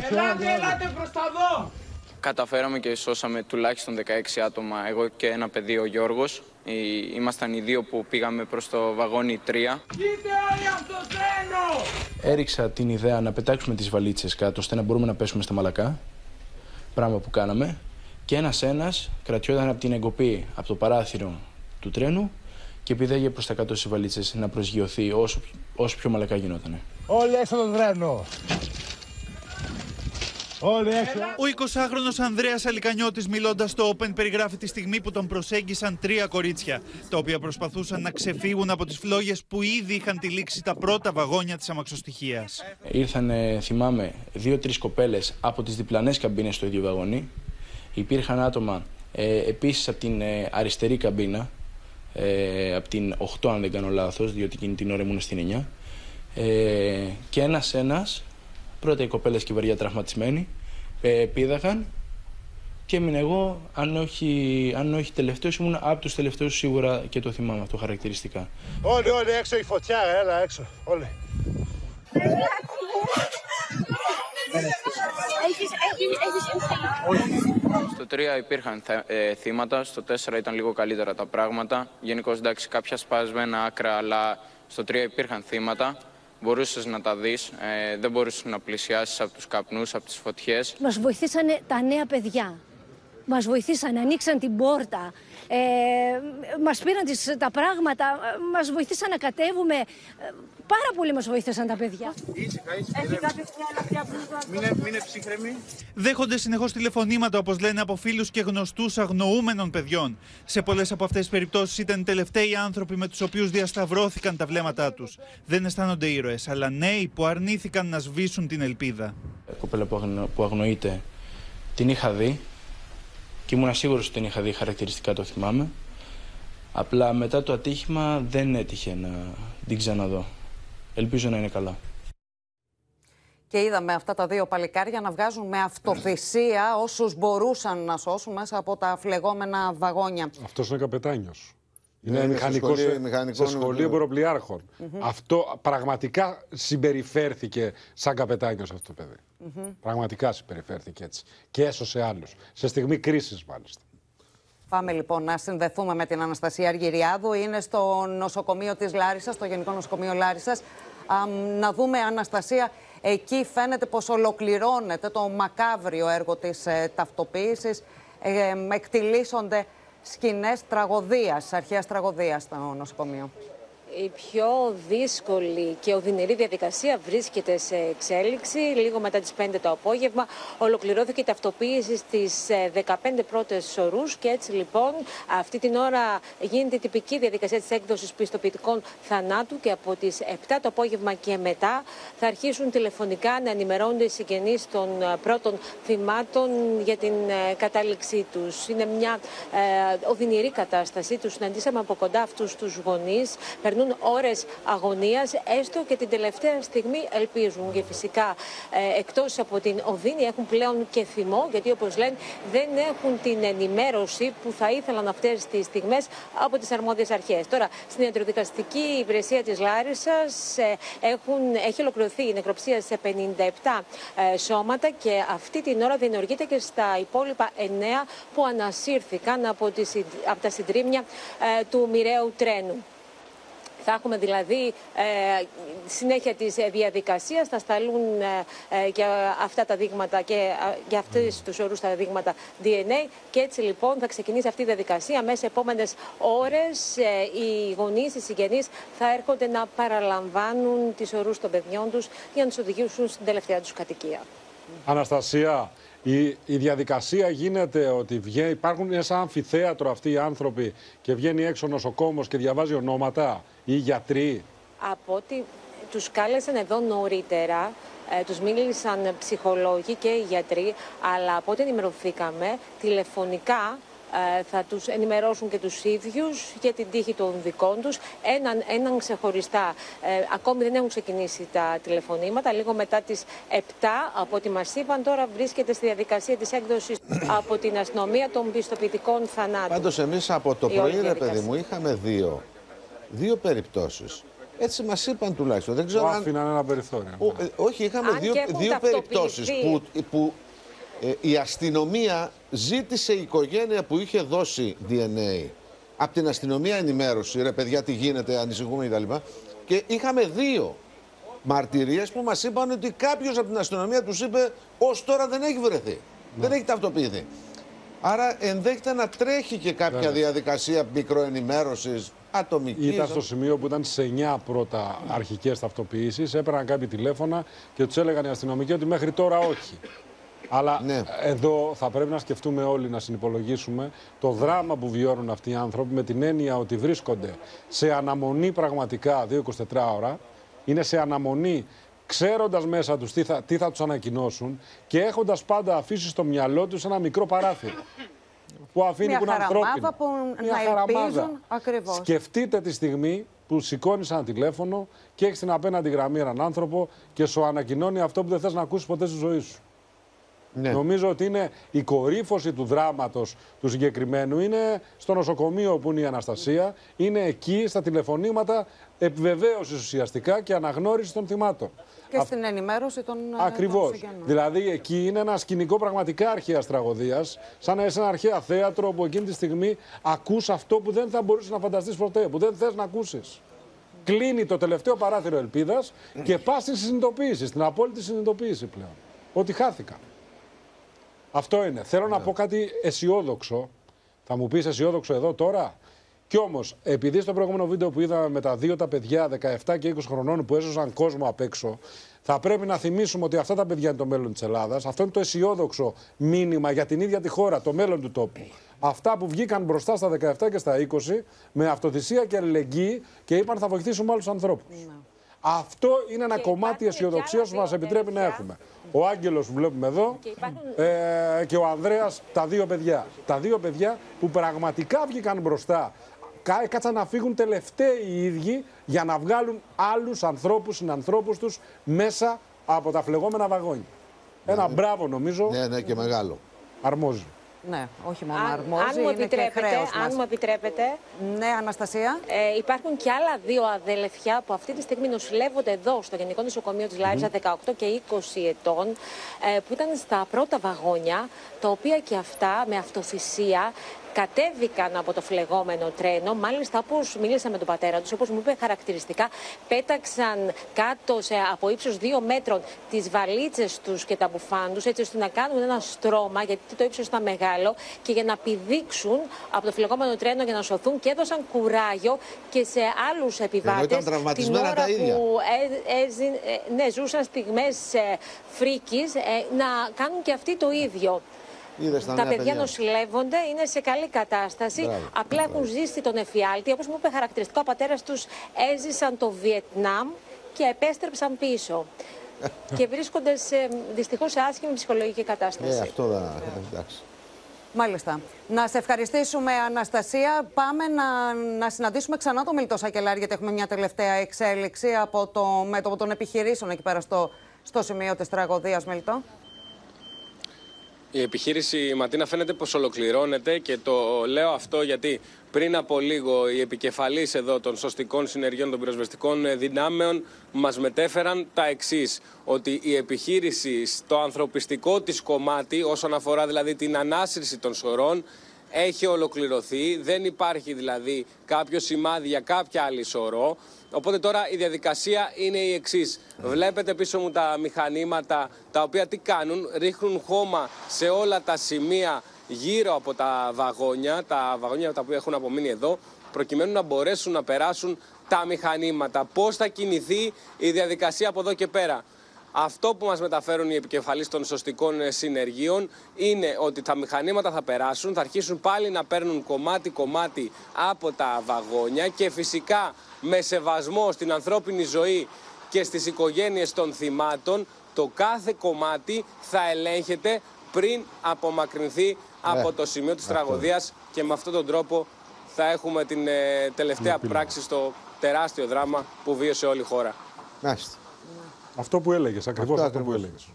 Ελάτε προς τα δω! Καταφέραμε και σώσαμε τουλάχιστον 16 άτομα, εγώ και ένα παιδί, ο Γιώργος. Ήμασταν οι δύο που πήγαμε προς το βαγόνι 3. Κοίτα όλοι από το τρένο! Έριξα την ιδέα να πετάξουμε τις βαλίτσες κάτω, ώστε να μπορούμε να πέσουμε στα μαλακά, πράγμα που κάναμε. Και ένας κρατιόταν από την εγκοπή, από το παράθυρο του τρένου, και πηδάγε προς τα κάτω στις βαλίτσες να προσγειωθεί όσο πιο μαλακά γινότανε. Όλοι έξω το τρένο! Όλοι έξω! Ο 20χρονος Ανδρέας Αλικανιώτης, μιλώντας στο Open, περιγράφει τη στιγμή που τον προσέγγισαν 3 κορίτσια, τα οποία προσπαθούσαν να ξεφύγουν από τις φλόγες που ήδη είχαν τυλίξει τα πρώτα βαγόνια της αμαξοστοιχείας. Ήρθαν, θυμάμαι, 2-3 κοπέλες από τις διπλανές καμπίνες στο ίδιο βαγόνι. Υπήρχαν άτομα επίσης από την αριστερή καμπίνα. Από την 8 αν δεν κάνω λάθος, διότι εκείνη την ώρα ήμουν στην 9, και ένας πρώτα οι κοπέλες και βαριά τραυματισμένοι πήδαγαν και έμεινα εγώ, αν όχι τελευταίος, ήμουν από τους τελευταίους σίγουρα και το θυμάμαι αυτό χαρακτηριστικά. Όλοι έξω, η φωτιά, έλα έξω, όλοι. Στο 3 υπήρχαν θύματα, στο 4 ήταν λίγο καλύτερα τα πράγματα. Γενικώς, εντάξει, κάποια σπασμένα άκρα, αλλά στο 3 υπήρχαν θύματα. Μπορούσες να τα δεις, δεν μπορούσες να πλησιάσεις από τους καπνούς, από τις φωτιές. Μας βοηθήσανε τα νέα παιδιά. Μας βοηθήσανε, ανοίξαν την πόρτα, μας πήραν τα πράγματα, μας βοηθήσαν να κατέβουμε. Πάρα πολύ μας βοήθησαν τα παιδιά. Μείνε ψύχρεμοι. Δέχονται συνεχώς τηλεφωνήματα, όπως λένε, από φίλους και γνωστούς αγνοούμενων παιδιών. Σε πολλές από αυτές τις περιπτώσεις ήταν τελευταίοι άνθρωποι με τους οποίους διασταυρώθηκαν τα βλέμματά τους. Δεν αισθάνονται ήρωες, αλλά νέοι που αρνήθηκαν να σβήσουν την ελπίδα. Η κοπέλα που αγνοείται την είχα δει. Και ήμουν σίγουρος ότι την είχα δει, χαρακτηριστικά το θυμάμαι. Απλά μετά το ατύχημα δεν έτυχε να την ξαναδώ. Ελπίζω να είναι καλά. Και είδαμε αυτά τα δύο παλικάρια να βγάζουν με αυτοθυσία όσους μπορούσαν να σώσουν μέσα από τα φλεγόμενα βαγόνια. Αυτός είναι καπετάνιος. Είναι μηχανικός σε σχολείο αεροπλιάρχων. Αυτό πραγματικά συμπεριφέρθηκε σαν καπετάνιος αυτό το παιδί. Πραγματικά συμπεριφέρθηκε έτσι. Και έσωσε άλλους. Σε στιγμή κρίσης μάλιστα. Πάμε λοιπόν να συνδεθούμε με την Αναστασία Αργυριάδου. Είναι στο νοσοκομείο της Λάρισσας, στο Γενικό Νοσοκομείο Λάρισσας. Να δούμε, Αναστασία, εκεί φαίνεται πως ολοκληρώνεται το μακάβριο έργο της ταυτοποίησης. Εκτυλίσσονται σκηνές τραγωδίας, αρχαίας τραγωδίας στο νοσοκομείο. Η πιο δύσκολη και οδυνηρή διαδικασία βρίσκεται σε εξέλιξη. Λίγο μετά τις 5 το απόγευμα ολοκληρώθηκε η ταυτοποίηση στις 15 πρώτες ορούς και έτσι λοιπόν αυτή την ώρα γίνεται η τυπική διαδικασία της έκδοσης πιστοποιητικών θανάτου και από τις 7 το απόγευμα και μετά θα αρχίσουν τηλεφωνικά να ενημερώνονται οι συγγενείς των πρώτων θυμάτων για την κατάληξή τους. Είναι μια οδυνηρή κατάσταση. Τους συναντήσαμε από κοντά αυτούς τους γονείς. Ώρες αγωνίας, έστω και την τελευταία στιγμή ελπίζουν. Και φυσικά εκτός από την οδύνη έχουν πλέον και θυμό, γιατί όπως λένε δεν έχουν την ενημέρωση που θα ήθελαν αυτές τις στιγμές από τις αρμόδιες αρχές. Τώρα στην ιατροδικαστική υπηρεσία της Λάρισσας έχει ολοκληρωθεί η νεκροψία σε 57 σώματα και αυτή την ώρα διενεργείται και στα υπόλοιπα 9 που ανασύρθηκαν από τα συντρίμμια του μοιραίου τρένου. Θα έχουμε δηλαδή συνέχεια της διαδικασίας, θα σταλούν και αυτά τα δείγματα και για αυτές τους ορούς τα δείγματα DNA και έτσι λοιπόν θα ξεκινήσει αυτή η διαδικασία. Μέσα σε επόμενες ώρες οι γονείς, οι συγγενείς θα έρχονται να παραλαμβάνουν τις ορούς των παιδιών τους για να τους οδηγήσουν στην τελευταία τους κατοικία. Αναστασία, η διαδικασία γίνεται ότι είναι σαν αμφιθέατρο αυτοί οι άνθρωποι και βγαίνει έξω νοσοκόμος και διαβάζει ονόματα ή γιατροί. Από ότι τους κάλεσαν εδώ νωρίτερα, τους μίλησαν ψυχολόγοι και οι γιατροί, αλλά από ό,τι ενημερωθήκαμε τηλεφωνικά θα τους ενημερώσουν και τους ίδιους για την τύχη των δικών τους, έναν ξεχωριστά. Ακόμη δεν έχουν ξεκινήσει τα τηλεφωνήματα. Λίγο μετά τις 7, από ό,τι μας είπαν, τώρα βρίσκεται στη διαδικασία της έκδοσης από την αστυνομία των πιστοποιητικών θανάτων. Πάντως εμείς από το πρωί, ρε παιδί μου, είχαμε δύο περιπτώσεις. Έτσι μας είπαν τουλάχιστον. Δεν ξέρω αν... ένα περιθώριο. Όχι, είχαμε δύο περιπτώσεις που η αστυνομία ζήτησε η οικογένεια που είχε δώσει DNA. Από την αστυνομία ενημέρωση, ρε παιδιά τι γίνεται, ανησυχούμε κτλ. Και είχαμε δύο μαρτυρίες που μας είπαν ότι κάποιος από την αστυνομία τους είπε ως τώρα δεν έχει βρεθεί, δεν έχει ταυτοποιηθεί. Άρα ενδέχεται να τρέχει και κάποια διαδικασία μικροενημέρωσης ατομικής. Ήταν στο σημείο που ήταν σε 9 πρώτα αρχικές ταυτοποιήσεις, έπαιρναν κάποιοι τηλέφωνα και τους έλεγαν οι αστυνομικοί ότι μέχρι τώρα όχι. Αλλά εδώ θα πρέπει να σκεφτούμε όλοι, να συνυπολογίσουμε το δράμα που βιώνουν αυτοί οι άνθρωποι με την έννοια ότι βρίσκονται σε αναμονή πραγματικά 24 ώρα, είναι σε αναμονή ξέροντας μέσα τους τι θα τους ανακοινώσουν και έχοντας πάντα αφήσει στο μυαλό τους ένα μικρό παράθυρο. Που αφήνει που είναι ανθρώπινο. Μια χαραμάδα. Ακριβώς. Σκεφτείτε τη στιγμή που σηκώνεις ένα τηλέφωνο και έχεις την απέναντι γραμμή έναν άνθρωπο και σου ανακοινώνει αυτό που δεν θες να ακούσεις ποτέ στη ζωή σου. Ναι. Νομίζω ότι είναι η κορύφωση του δράματος του συγκεκριμένου. Είναι στο νοσοκομείο που είναι η Αναστασία, είναι εκεί στα τηλεφωνήματα επιβεβαίωσης ουσιαστικά και αναγνώριση των θυμάτων. Και στην ενημέρωση των συγγενών. Ακριβώς. Δηλαδή εκεί είναι ένα σκηνικό πραγματικά αρχαίας τραγωδίας, σαν ένα αρχαίο θέατρο όπου εκείνη τη στιγμή ακούς αυτό που δεν θα μπορούσες να φανταστείς ποτέ, που δεν θες να ακούσεις. Κλείνει το τελευταίο παράθυρο ελπίδας και πας στη συνειδητοποίηση, στην απόλυτη συνειδητοποίηση πλέον. Ότι χάθηκα. Αυτό είναι. Θέλω να πω κάτι αισιόδοξο. Θα μου πεις αισιόδοξο εδώ τώρα. Κι όμως, επειδή στο προηγούμενο βίντεο που είδαμε με τα δύο τα παιδιά 17 και 20 χρονών που έσωσαν κόσμο απ' έξω, θα πρέπει να θυμίσουμε ότι αυτά τα παιδιά είναι το μέλλον της Ελλάδας. Αυτό είναι το αισιόδοξο μήνυμα για την ίδια τη χώρα, το μέλλον του τόπου. Αυτά που βγήκαν μπροστά στα 17 και στα 20 με αυτοθυσία και αλληλεγγύη και είπαν θα βοηθήσουμε άλλους ανθρώπους. Αυτό είναι ένα κομμάτι αισιοδοξίας που μας επιτρέπει να έχουμε. Ο Άγγελος που βλέπουμε εδώ και ο Ανδρέας, τα δύο παιδιά. Τα δύο παιδιά που πραγματικά βγήκαν μπροστά Κάτσαν να φύγουν τελευταίοι οι ίδιοι για να βγάλουν άλλους ανθρώπους, συνανθρώπους τους μέσα από τα φλεγόμενα βαγόνια. Ναι, ένα μπράβο νομίζω. Ναι, ναι, και μεγάλο. Αρμόζει. Ναι, όχι μόνο αρμόζει. Αν μου επιτρέπετε. Ναι, Αναστασία. Υπάρχουν και άλλα δύο αδελφιά που αυτή τη στιγμή νοσηλεύονται εδώ, στο Γενικό Νοσοκομείο της Λάρισα, 18 και 20 ετών, που ήταν στα πρώτα βαγόνια, τα οποία και αυτά με αυτοθυσία κατέβηκαν από το φλεγόμενο τρένο. Μάλιστα, όπως μίλησα με τον πατέρα τους, όπως μου είπε χαρακτηριστικά, πέταξαν κάτω από ύψος 2 μέτρων τις βαλίτσες τους και τα μπουφάν τους, έτσι ώστε να κάνουν ένα στρώμα, γιατί το ύψος ήταν μεγάλο, και για να πηδήξουν από το φλεγόμενο τρένο για να σωθούν, και έδωσαν κουράγιο και σε άλλους επιβάτες. Την ώρα τα ίδια που ζούσαν στιγμές φρίκης, να κάνουν και αυτοί το ίδιο. Τα παιδιά νοσηλεύονται, είναι σε καλή κατάσταση. Μπράβο, απλά έχουν ζήσει τον εφιάλτη. Όπως μου είπε χαρακτηριστικό, ο πατέρας τους έζησαν το Βιετνάμ και επέστρεψαν πίσω. Και βρίσκονται δυστυχώς σε άσχημη ψυχολογική κατάσταση. Αυτό εντάξει. Μάλιστα. Να σε ευχαριστήσουμε, Αναστασία. Πάμε να συναντήσουμε ξανά τον Μίλτο Σακελάρη, γιατί έχουμε μια τελευταία εξέλιξη από το μέτωπο των επιχειρήσεων εκεί πέρα στο σημείο της τραγωδίας, Μίλτο. Η επιχείρηση Ματίνα φαίνεται πως ολοκληρώνεται, και το λέω αυτό γιατί πριν από λίγο οι επικεφαλής εδώ των σωστικών συνεργειών των πυροσβεστικών δυνάμεων μας μετέφεραν τα εξής, ότι η επιχείρηση στο ανθρωπιστικό της κομμάτι, όσον αφορά δηλαδή την ανάσυρση των σωρών, έχει ολοκληρωθεί, δεν υπάρχει δηλαδή κάποιο σημάδι για κάποια άλλη σωρό. Οπότε τώρα η διαδικασία είναι η εξής. Βλέπετε πίσω μου τα μηχανήματα, τα οποία τι κάνουν, ρίχνουν χώμα σε όλα τα σημεία γύρω από τα βαγόνια, τα οποία έχουν απομείνει εδώ, προκειμένου να μπορέσουν να περάσουν τα μηχανήματα. Πώς θα κινηθεί η διαδικασία από εδώ και πέρα. Αυτό που μας μεταφέρουν οι επικεφαλείς των σωστικών συνεργείων είναι ότι τα μηχανήματα θα περάσουν, θα αρχίσουν πάλι να παίρνουν κομμάτι-κομμάτι από τα βαγόνια, και φυσικά με σεβασμό στην ανθρώπινη ζωή και στις οικογένειες των θυμάτων, το κάθε κομμάτι θα ελέγχεται πριν απομακρυνθεί από το σημείο της τραγωδίας, και με αυτόν τον τρόπο θα έχουμε την τελευταία πράξη στο τεράστιο δράμα που βίωσε όλη η χώρα. Αυτό που έλεγες, ακριβώς αυτό που έλεγες.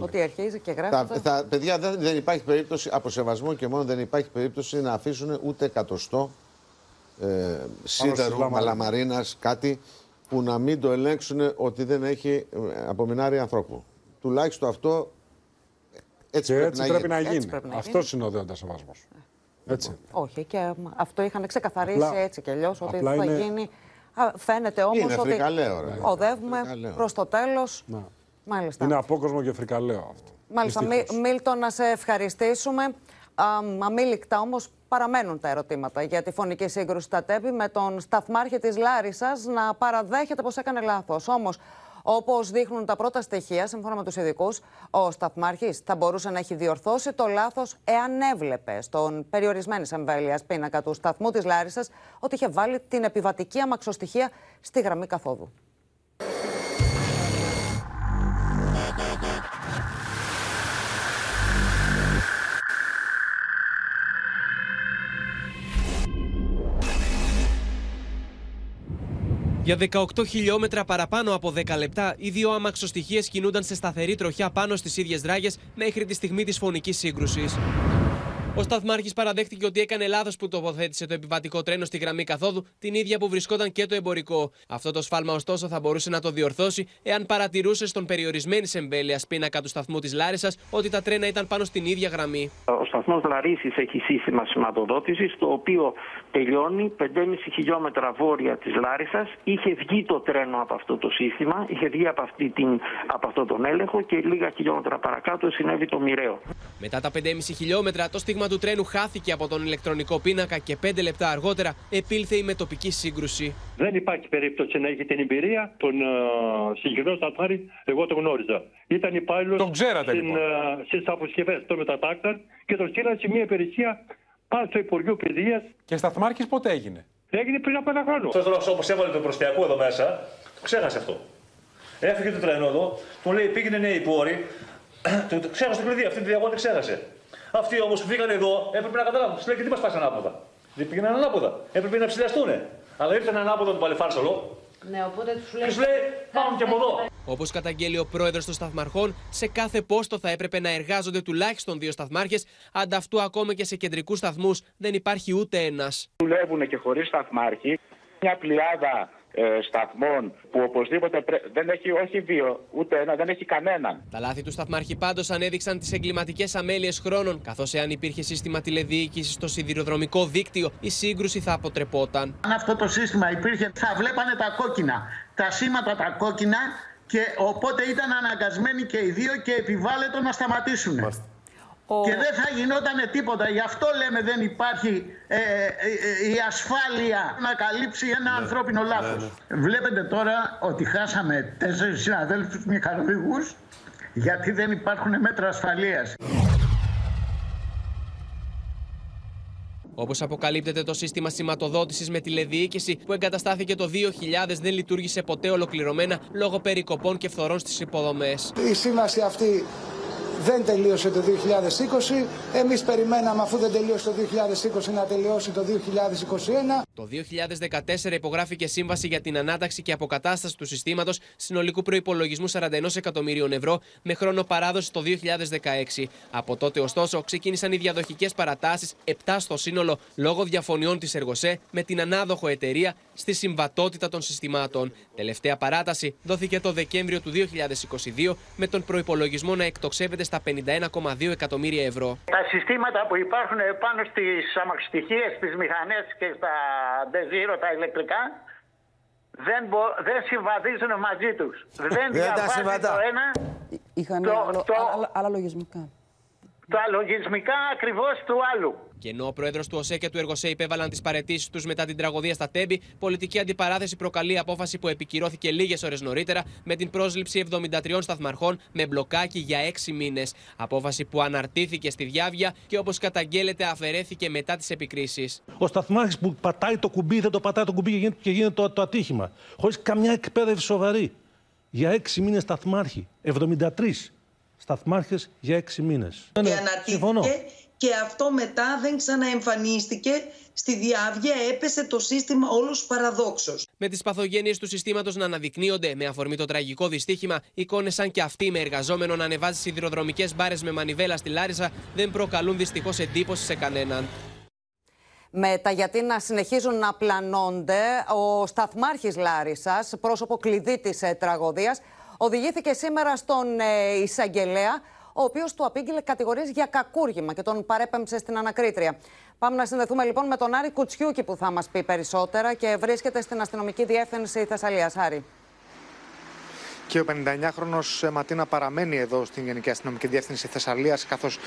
Ότι αρχίζει και γράφεται. Παιδιά, δεν υπάρχει περίπτωση, από σεβασμό και μόνο, δεν υπάρχει περίπτωση να αφήσουν ούτε εκατοστό σίδερου, μαλαμαρίνας, κάτι που να μην το ελέγξουν ότι δεν έχει απομεινάρει ανθρώπου. Τουλάχιστον αυτό έτσι πρέπει να γίνει. Αυτός είναι ο δέοντας σεβασμός. Έτσι. Όχι, και αυτό είχαν ξεκαθαρίσει έτσι κι αλλιώς, ότι θα γίνει. Φαίνεται όμως ότι οδεύουμε προς το τέλος. Μάλιστα. Είναι απόκοσμο και φρικαλαίο αυτό. Μάλιστα. Μίλτο, να σε ευχαριστήσουμε. Αμήλικτα όμως παραμένουν τα ερωτήματα για τη φωνική σύγκρουση στα Τέμπη, με τον σταθμάρχη της Λάρισσας να παραδέχεται πως έκανε λάθος. Όμως, όπως δείχνουν τα πρώτα στοιχεία, σύμφωνα με τους ειδικούς, ο σταθμάρχης θα μπορούσε να έχει διορθώσει το λάθος εάν έβλεπε στον περιορισμένης εμβέλειας πίνακα του σταθμού της Λάρισσας ότι είχε βάλει την επιβατική αμαξοστοιχεία στη γραμμή καθόδου. Για 18 χιλιόμετρα παραπάνω από 10 λεπτά, οι δύο αμαξοστοιχίες κινούνταν σε σταθερή τροχιά πάνω στις ίδιες ράγες μέχρι τη στιγμή της φωνικής σύγκρουσης. Ο σταθμάρχης παραδέχτηκε ότι έκανε λάθος που τοποθέτησε το επιβατικό τρένο στη γραμμή καθόδου, την ίδια που βρισκόταν και το εμπορικό. Αυτό το σφάλμα, ωστόσο, θα μπορούσε να το διορθώσει εάν παρατηρούσε στον περιορισμένης εμβέλειας πίνακα του σταθμού της Λάρισσας ότι τα τρένα ήταν πάνω στην ίδια γραμμή. Ο σταθμός Λαρίσσης έχει σύστημα σηματοδότησης, το οποίο τελειώνει 5,5 χιλιόμετρα βόρεια της Λάρισσας. Είχε βγει το τρένο από αυτό το σύστημα, είχε βγει από αυτόν τον έλεγχο, και λίγα χιλιόμετρα παρακάτω συνέβη το μοιραίο. Μετά τα 5,5 χιλιόμετρα, το στίγμα του τρένου χάθηκε από τον ηλεκτρονικό πίνακα, και 5 λεπτά αργότερα επήλθε η μετοπική σύγκρουση. Δεν υπάρχει περίπτωση να έχει την εμπειρία. Τον συγκεκριμένο σταθμάρχη εγώ τον γνώριζα. Ήταν υπάλληλος στις αποσκευές των μετατάξεων και τον στείλαν σε μια υπηρεσία πάνω στο Υπουργείο Παιδείας. Και σταθμάρχης πότε έγινε? Έγινε πριν από ένα χρόνο. Όπως έβαλε τον προστιακό εδώ μέσα, το ξέχασε αυτό. Έφυγε το τρένο εδώ, του λέει πήγαινε νέοι πόροι. Το ξέχασε το κλειδί, αυτή τη διαγώνη ξέχασε. Αυτοί όμως που βγήκαν εδώ έπρεπε να καταλάβουν. Σου λέει και τι μας πάει ανάποδα. Δεν πήγαιναν ανάποδα. Έπρεπε να ψηλιαστούν. Αλλά ήρθαν ανάποδα τον παλιφάρσολο. Ναι, οπότε του λέει, πάμε και από εδώ. Όπως καταγγέλει ο πρόεδρος των σταθμαρχών, σε κάθε πόστο θα έπρεπε να εργάζονται τουλάχιστον 2 σταθμάρχες, ανταυτού ακόμα και σε κεντρικούς σταθμούς δεν υπάρχει ούτε ένας. Δουλεύουν και χωρίς σταθμάρχη. Μια πλειάδα σταθμών που οπωσδήποτε δεν έχει όχι 2, ούτε 1, δεν έχει κανέναν. Τα λάθη του σταθμάρχη πάντως ανέδειξαν τις εγκληματικές αμέλειες χρόνων, καθώς εάν υπήρχε σύστημα τηλεδιοίκησης στο σιδηροδρομικό δίκτυο, η σύγκρουση θα αποτρεπόταν. Αν αυτό το σύστημα υπήρχε, θα βλέπανε τα κόκκινα, τα σήματα τα κόκκινα, και οπότε ήταν αναγκασμένοι και οι 2 και επιβάλλεται να σταματήσουν. Και δεν θα γινόταν τίποτα. Γι' αυτό λέμε δεν υπάρχει η ασφάλεια να καλύψει ένα ανθρώπινο λάθος. Βλέπετε τώρα ότι χάσαμε 4 συναδέλφους μηχανοδηγούς γιατί δεν υπάρχουν μέτρα ασφαλείας. Όπως αποκαλύπτεται, το σύστημα σηματοδότησης με τηλεδιοίκηση που εγκαταστάθηκε το 2000 δεν λειτουργήσε ποτέ ολοκληρωμένα λόγω περικοπών και φθορών στις υποδομές. Η σύμβαση αυτή δεν τελείωσε το 2020. Εμείς περιμέναμε, αφού δεν τελείωσε το 2020, να τελειώσει το 2021. Το 2014 υπογράφηκε σύμβαση για την ανάταξη και αποκατάσταση του συστήματος συνολικού προϋπολογισμού 41 εκατομμύριων ευρώ με χρόνο παράδοση το 2016. Από τότε, ωστόσο, ξεκίνησαν οι διαδοχικές παρατάσεις, 7 στο σύνολο, λόγω διαφωνιών της ΕΡΓΟΣΕ με την ανάδοχο εταιρεία στη συμβατότητα των συστημάτων. Τελευταία παράταση δόθηκε το Δεκέμβριο του 2022 με τον προϋπολογισμό να εκτοξεύεται στα 51,2 εκατομμύρια ευρώ. Τα συστήματα που υπάρχουν πάνω στις αμαξιτυχίες, στις μηχανές και στα ντεζίρο, τα ηλεκτρικά, δεν συμβαδίζουν μαζί τους. Δεν διαβάζει το ένα. Είχαν αλαλογισμικά. Τα λογισμικά ακριβώς του άλλου. Και ενώ ο πρόεδρος του ΟΣΕ και του ΕΡΓΟΣΕ υπέβαλαν τις παραιτήσεις τους μετά την τραγωδία στα Τέμπη, πολιτική αντιπαράθεση προκαλεί απόφαση που επικυρώθηκε λίγες ώρες νωρίτερα με την πρόσληψη 73 σταθμαρχών με μπλοκάκι για 6 μήνες. Απόφαση που αναρτήθηκε στη διάβια και, όπως καταγγέλλεται, αφαιρέθηκε μετά τις επικρίσεις. Ο σταθμάρχης που πατάει το κουμπί, δεν το πατάει το κουμπί και γίνεται το ατύχημα. Χωρίς καμιά εκπαίδευση σοβαρή. Για 6 μήνες σταθμάρχη, 73. Σταθμάρχες για 6 μήνες. Και αναρτήθηκε και αυτό μετά δεν ξαναεμφανίστηκε. Στη διάβια έπεσε το σύστημα όλος παραδόξως. Με τις παθογένειες του συστήματος να αναδεικνύονται, με αφορμή το τραγικό δυστύχημα, εικόνες σαν και αυτή με εργαζόμενο να ανεβάζει σιδηροδρομικές μπάρες με μανιβέλα στη Λάρισα δεν προκαλούν δυστυχώς εντύπωση σε κανέναν. Με τα γιατί να συνεχίζουν να πλανώνται, ο σταθμάρχης Λάρισσας, πρόσωπο κλειδί της τραγωδίας, οδηγήθηκε σήμερα στον εισαγγελέα, ο οποίος του απήγγειλε κατηγορίες για κακούργημα και τον παρέπεμψε στην ανακρίτρια. Πάμε να συνδεθούμε λοιπόν με τον Άρη Κουτσιούκη που θα μας πει περισσότερα και βρίσκεται στην αστυνομική διεύθυνση Θεσσαλίας. Άρη. Και ο 59χρονος Ματίνα παραμένει εδώ στην Γενική Αστυνομική Διεύθυνση Θεσσαλίας, καθώς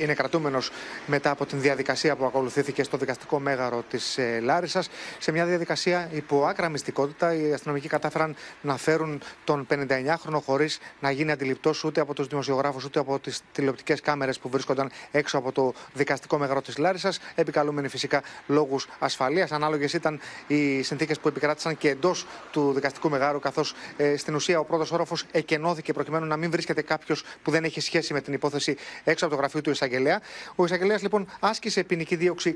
είναι κρατούμενος μετά από την διαδικασία που ακολουθήθηκε στο δικαστικό μέγαρο της Λάρισσας. Σε μια διαδικασία υπό άκρα μυστικότητα, οι αστυνομικοί κατάφεραν να φέρουν τον 59χρονο χωρίς να γίνει αντιληπτός ούτε από τους δημοσιογράφους ούτε από τις τηλεοπτικές κάμερες που βρίσκονταν έξω από το δικαστικό μέγαρο της Λάρισσας, επικαλούμενοι φυσικά λόγους ασφαλείας. Ανάλογες ήταν οι συνθήκες που επικράτησαν και εντός του δικαστικού μεγάρου, καθώς στην ουσία ο πρώτος όροφος εκενώθηκε προκειμένου να μην βρίσκεται κάποιος που δεν έχει σχέση με την υπόθεση έξω από το γραφείο του εισαγγελέα. Ο εισαγγελέας λοιπόν άσκησε ποινική δίωξη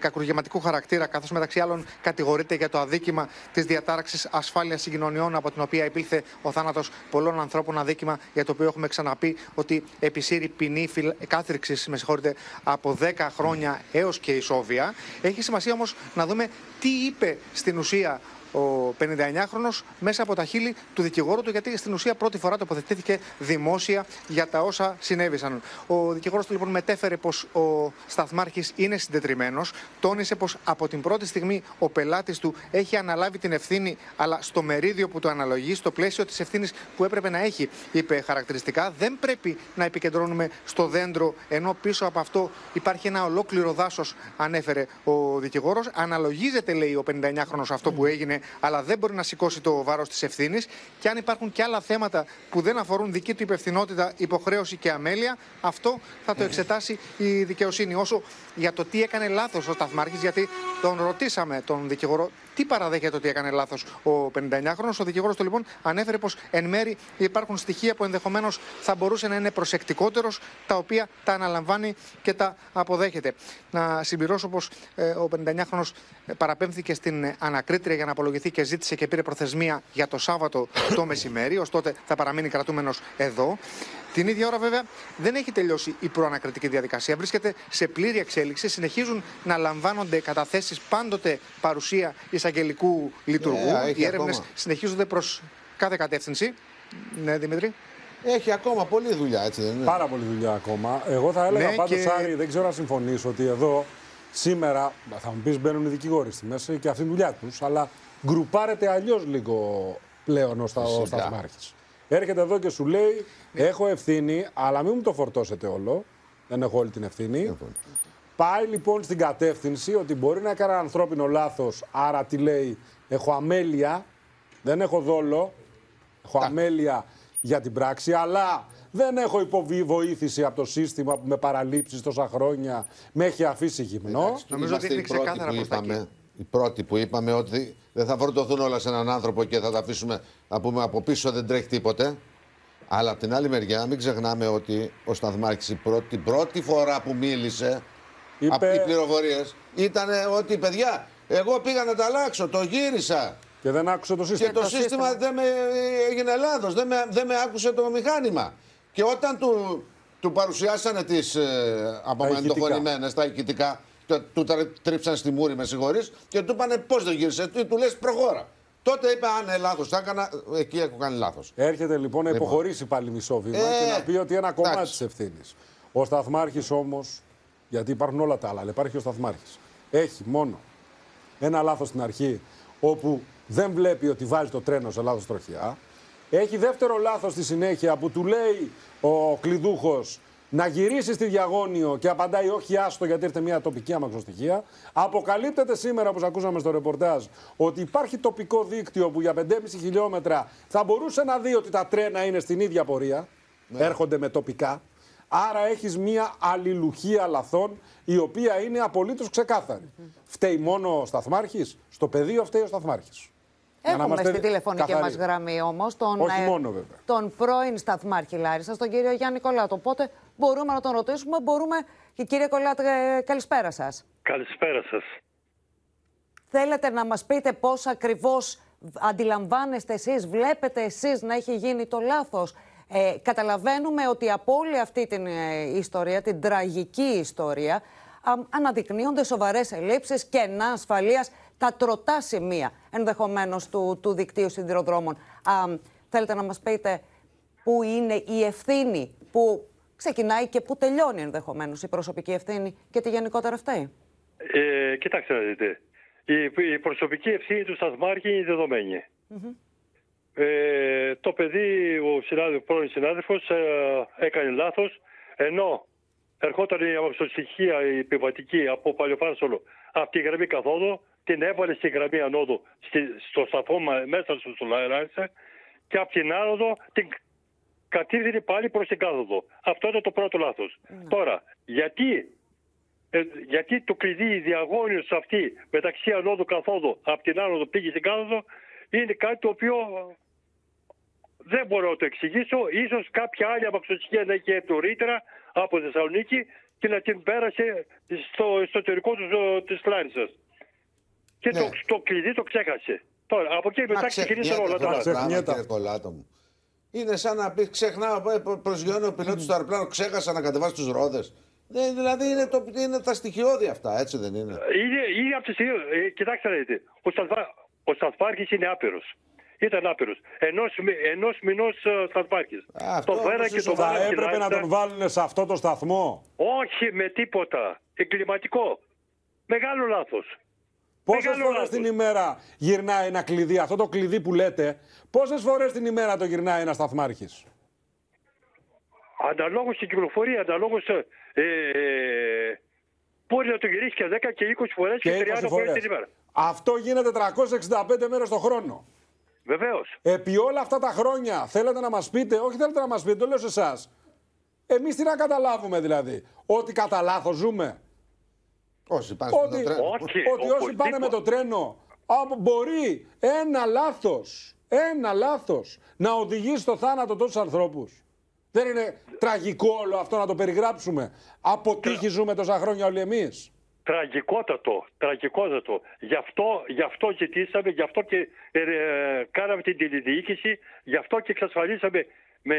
κακουργηματικού χαρακτήρα, καθώς μεταξύ άλλων κατηγορείται για το αδίκημα της διατάραξης ασφάλειας συγκοινωνιών, από την οποία επήλθε ο θάνατος πολλών ανθρώπων. Αδίκημα για το οποίο έχουμε ξαναπεί ότι επισύρει ποινή κάθριξης, με συγχωρείτε, από 10 χρόνια έως και ισόβια. Έχει σημασία όμως να δούμε τι είπε στην ουσία ο 59χρονος μέσα από τα χείλη του δικηγόρου του, γιατί στην ουσία πρώτη φορά τοποθετήθηκε δημόσια για τα όσα συνέβησαν. Ο δικηγόρος του λοιπόν μετέφερε πως ο σταθμάρχης είναι συντετριμμένος, τόνισε πως από την πρώτη στιγμή ο πελάτης του έχει αναλάβει την ευθύνη, αλλά στο μερίδιο που του αναλογεί, στο πλαίσιο της ευθύνης που έπρεπε να έχει, είπε χαρακτηριστικά. Δεν πρέπει να επικεντρώνουμε στο δέντρο, ενώ πίσω από αυτό υπάρχει ένα ολόκληρο δάσος, ανέφερε ο δικηγόρος. Αναλογίζεται, λέει ο 59χρονος, αυτό που έγινε, αλλά δεν μπορεί να σηκώσει το βάρος της ευθύνης. Και αν υπάρχουν και άλλα θέματα που δεν αφορούν δική του υπευθυνότητα, υποχρέωση και αμέλεια, αυτό θα το εξετάσει η δικαιοσύνη. Όσο για το τι έκανε λάθος ο σταθμάρχης, γιατί τον ρωτήσαμε τον δικηγόρο, αυτή παραδέχεται ότι έκανε λάθος ο 59χρονος. Ο δικηγόρος του λοιπόν ανέφερε πως εν μέρη υπάρχουν στοιχεία που ενδεχομένως θα μπορούσε να είναι προσεκτικότερος, τα οποία τα αναλαμβάνει και τα αποδέχεται. Να συμπληρώσω πως ο 59χρονος παραπέμφθηκε στην ανακρίτρια για να απολογηθεί και ζήτησε και πήρε προθεσμία για το Σάββατο το μεσημέρι. Ως τότε θα παραμείνει κρατούμενος εδώ. Την ίδια ώρα, βέβαια, δεν έχει τελειώσει η προανακριτική διαδικασία. Βρίσκεται σε πλήρη εξέλιξη. Συνεχίζουν να λαμβάνονται καταθέσεις, πάντοτε παρουσία εισαγγελικού λειτουργού. Οι έρευνες συνεχίζονται προς κάθε κατεύθυνση. Ναι, Δημήτρη. Έχει ακόμα πολλή δουλειά, έτσι δεν είναι? Πάρα πολλή δουλειά ακόμα. Εγώ θα έλεγα πάντως, Άρη, δεν ξέρω αν συμφωνήσω, ότι εδώ σήμερα θα μου πεις μπαίνουν οι δικηγόροι στη μέση και αυτή η δουλειά τους, αλλά γκρουπάρεται αλλιώς λίγο πλέον ο σταθμάρχης. Έρχεται εδώ και σου λέει: έχω ευθύνη, αλλά μην μου το φορτώσετε όλο. Δεν έχω όλη την ευθύνη. Πάει λοιπόν στην κατεύθυνση ότι μπορεί να έκανα ανθρώπινο λάθος, άρα τι λέει? Έχω αμέλεια, δεν έχω δόλο. Έχω αμέλεια για την πράξη, αλλά δεν έχω υποβοήθηση από το σύστημα που με παραλείψει τόσα χρόνια με έχει αφήσει γυμνό. Εντάξει, νομίζω ότι είναι ξεκάθαρα προς τα εκεί. Η πρώτη που είπαμε ότι δεν θα φορτωθούν όλα σε έναν άνθρωπο και θα τα αφήσουμε να πούμε από πίσω δεν τρέχει τίποτε. Αλλά από την άλλη μεριά, μην ξεχνάμε ότι ο Σταθμάρχης την πρώτη φορά που μίλησε, από τις πληροφορίες, ήταν ότι παιδιά, εγώ πήγα να τα αλλάξω, το γύρισα. Και δεν άκουσε το σύστημα. Και το σύστημα δεν με έγινε λάθος, δεν με άκουσε το μηχάνημα. Και όταν του παρουσιάσανε τις απομαντοχωρημένες, τα οικητικά, του τρίψαν στη μούρη, με συγχωρείς, και του είπανε πώς δεν γύρισε, του λες προχώρα. Τότε είπε αν λάθος θα έκανα, εκεί έχω κάνει λάθος. Έρχεται λοιπόν να υποχωρήσει πάλι μισό βήμα και να πει ότι ένα κομμάτι της ευθύνης. Ο Σταθμάρχης όμως, γιατί υπάρχουν όλα τα άλλα, αλλά υπάρχει ο Σταθμάρχης, έχει μόνο ένα λάθος στην αρχή, όπου δεν βλέπει ότι βάζει το τρένο σε λάθος τροχιά. Έχει δεύτερο λάθος στη συνέχεια που του λέει ο κλειδούχος να γυρίσει στη Διαγώνιο και απαντάει όχι, άστο, γιατί ήρθε μια τοπική αμαξοστοιχεία. Αποκαλύπτεται σήμερα, όπως ακούσαμε στο ρεπορτάζ, ότι υπάρχει τοπικό δίκτυο που για 5,5 χιλιόμετρα θα μπορούσε να δει ότι τα τρένα είναι στην ίδια πορεία, έρχονται με τοπικά. Άρα έχεις μια αλληλουχία λαθών, η οποία είναι απολύτως ξεκάθαρη. Φταίει μόνο ο Σταθμάρχης? Στο πεδίο φταίει ο Σταθμάρχης. Έχουμε στη τηλεφωνική μας γραμμή όμως τον πρώην Σταθμάρχη Λάρισας, τον κύριο Γιάννη Κολάτο. Οπότε μπορούμε να τον ρωτήσουμε, μπορούμε. Και κύριε Κολάτο, καλησπέρα σας. Καλησπέρα σας. Θέλετε να μας πείτε πώς ακριβώς αντιλαμβάνεστε εσείς, βλέπετε εσείς να έχει γίνει το λάθος? Καταλαβαίνουμε ότι από όλη αυτή την ιστορία, την τραγική ιστορία, αναδεικνύονται σοβαρές ελλείψεις, κενά ασφαλείας, τα τροτά σημεία ενδεχομένως του δικτύου σιδηροδρόμων. Θέλετε να μας πείτε πού είναι η ευθύνη που ξεκινάει και πού τελειώνει ενδεχομένως η προσωπική ευθύνη και τη γενικότερα φταίει? Κοιτάξτε να δείτε. Η προσωπική ευθύνη του Σταθμάρχη είναι δεδομένη. Το παιδί, ο πρώην συνάδελφος, έκανε λάθος, ενώ ερχόταν η αμαξοστοιχεία η επιβατική από Παλαιοφάρσολο από τη γραμμή καθόδου, την έβαλε στη γραμμή ανόδου στο σταθμό μέσα στο Τσολναρά και από την άνοδο την κατήφθηνε πάλι προς την κάθοδο. Αυτό ήταν το πρώτο λάθος. Τώρα, γιατί το κλειδί η διαγώνιος αυτή μεταξύ ανόδου καθόδου από την άνοδο πήγε στην κάθοδο, είναι κάτι το οποίο δεν μπορώ να το εξηγήσω. Ίσως κάποια άλλη αμαξοστοιχεία να είχε νωρίτερα από Θεσσαλονίκη και να την πέρασε στο εσωτερικό της Λάρισας. Και το κλειδί το ξέχασε. Τώρα, από εκεί μετά ξεκινήσαν όλα τα άλλα. Είναι σαν να πει: ξεχνάω, προσγειώνει ο πιλότος του αεροπλάνου, ξέχασα να κατεβάσει τους ρόδες. Δηλαδή είναι τα στοιχειώδη αυτά, έτσι δεν είναι? Είναι από τη στιγμή. Κοιτάξτε να δείτε. Ο Σταθμάρχης είναι άπειρος. Ήταν άπειρος. Ενός μηνός Σταθμάρχης. Το βέρα και το βάρα. Θα έπρεπε να τον βάλουν σε αυτό το σταθμό. Όχι με τίποτα. Εγκληματικό. Μεγάλο λάθος. Πόσες φορές την ημέρα γυρνάει ένα κλειδί, αυτό το κλειδί που λέτε, πόσες φορές την ημέρα το γυρνάει ένας Σταθμάρχης? Αναλόγως στην κυκλοφορία, αναλόγως. Μπορεί να το γυρίσει και 10 και 20 φορές και 30 φορές την ημέρα. Αυτό γίνεται 365 μέρες το χρόνο. Βεβαίως. Επί όλα αυτά τα χρόνια θέλετε να μας πείτε, όχι θέλετε να μας πείτε, το λέω σε εσάς. Εμείς τι να καταλάβουμε δηλαδή? Ότι κατά λάθος ζούμε? Όσοι πάνε με το τρένο μπορεί ένα λάθος να οδηγεί στο θάνατο τόσους ανθρώπους. Δεν είναι τραγικό όλο αυτό να το περιγράψουμε? Αποτύχει ζούμε τόσα χρόνια όλοι εμείς. Τραγικότατο. Γι' αυτό ζητήσαμε, γι' αυτό και κάναμε την τηλεδιοίκηση, γι' αυτό και εξασφαλίσαμε με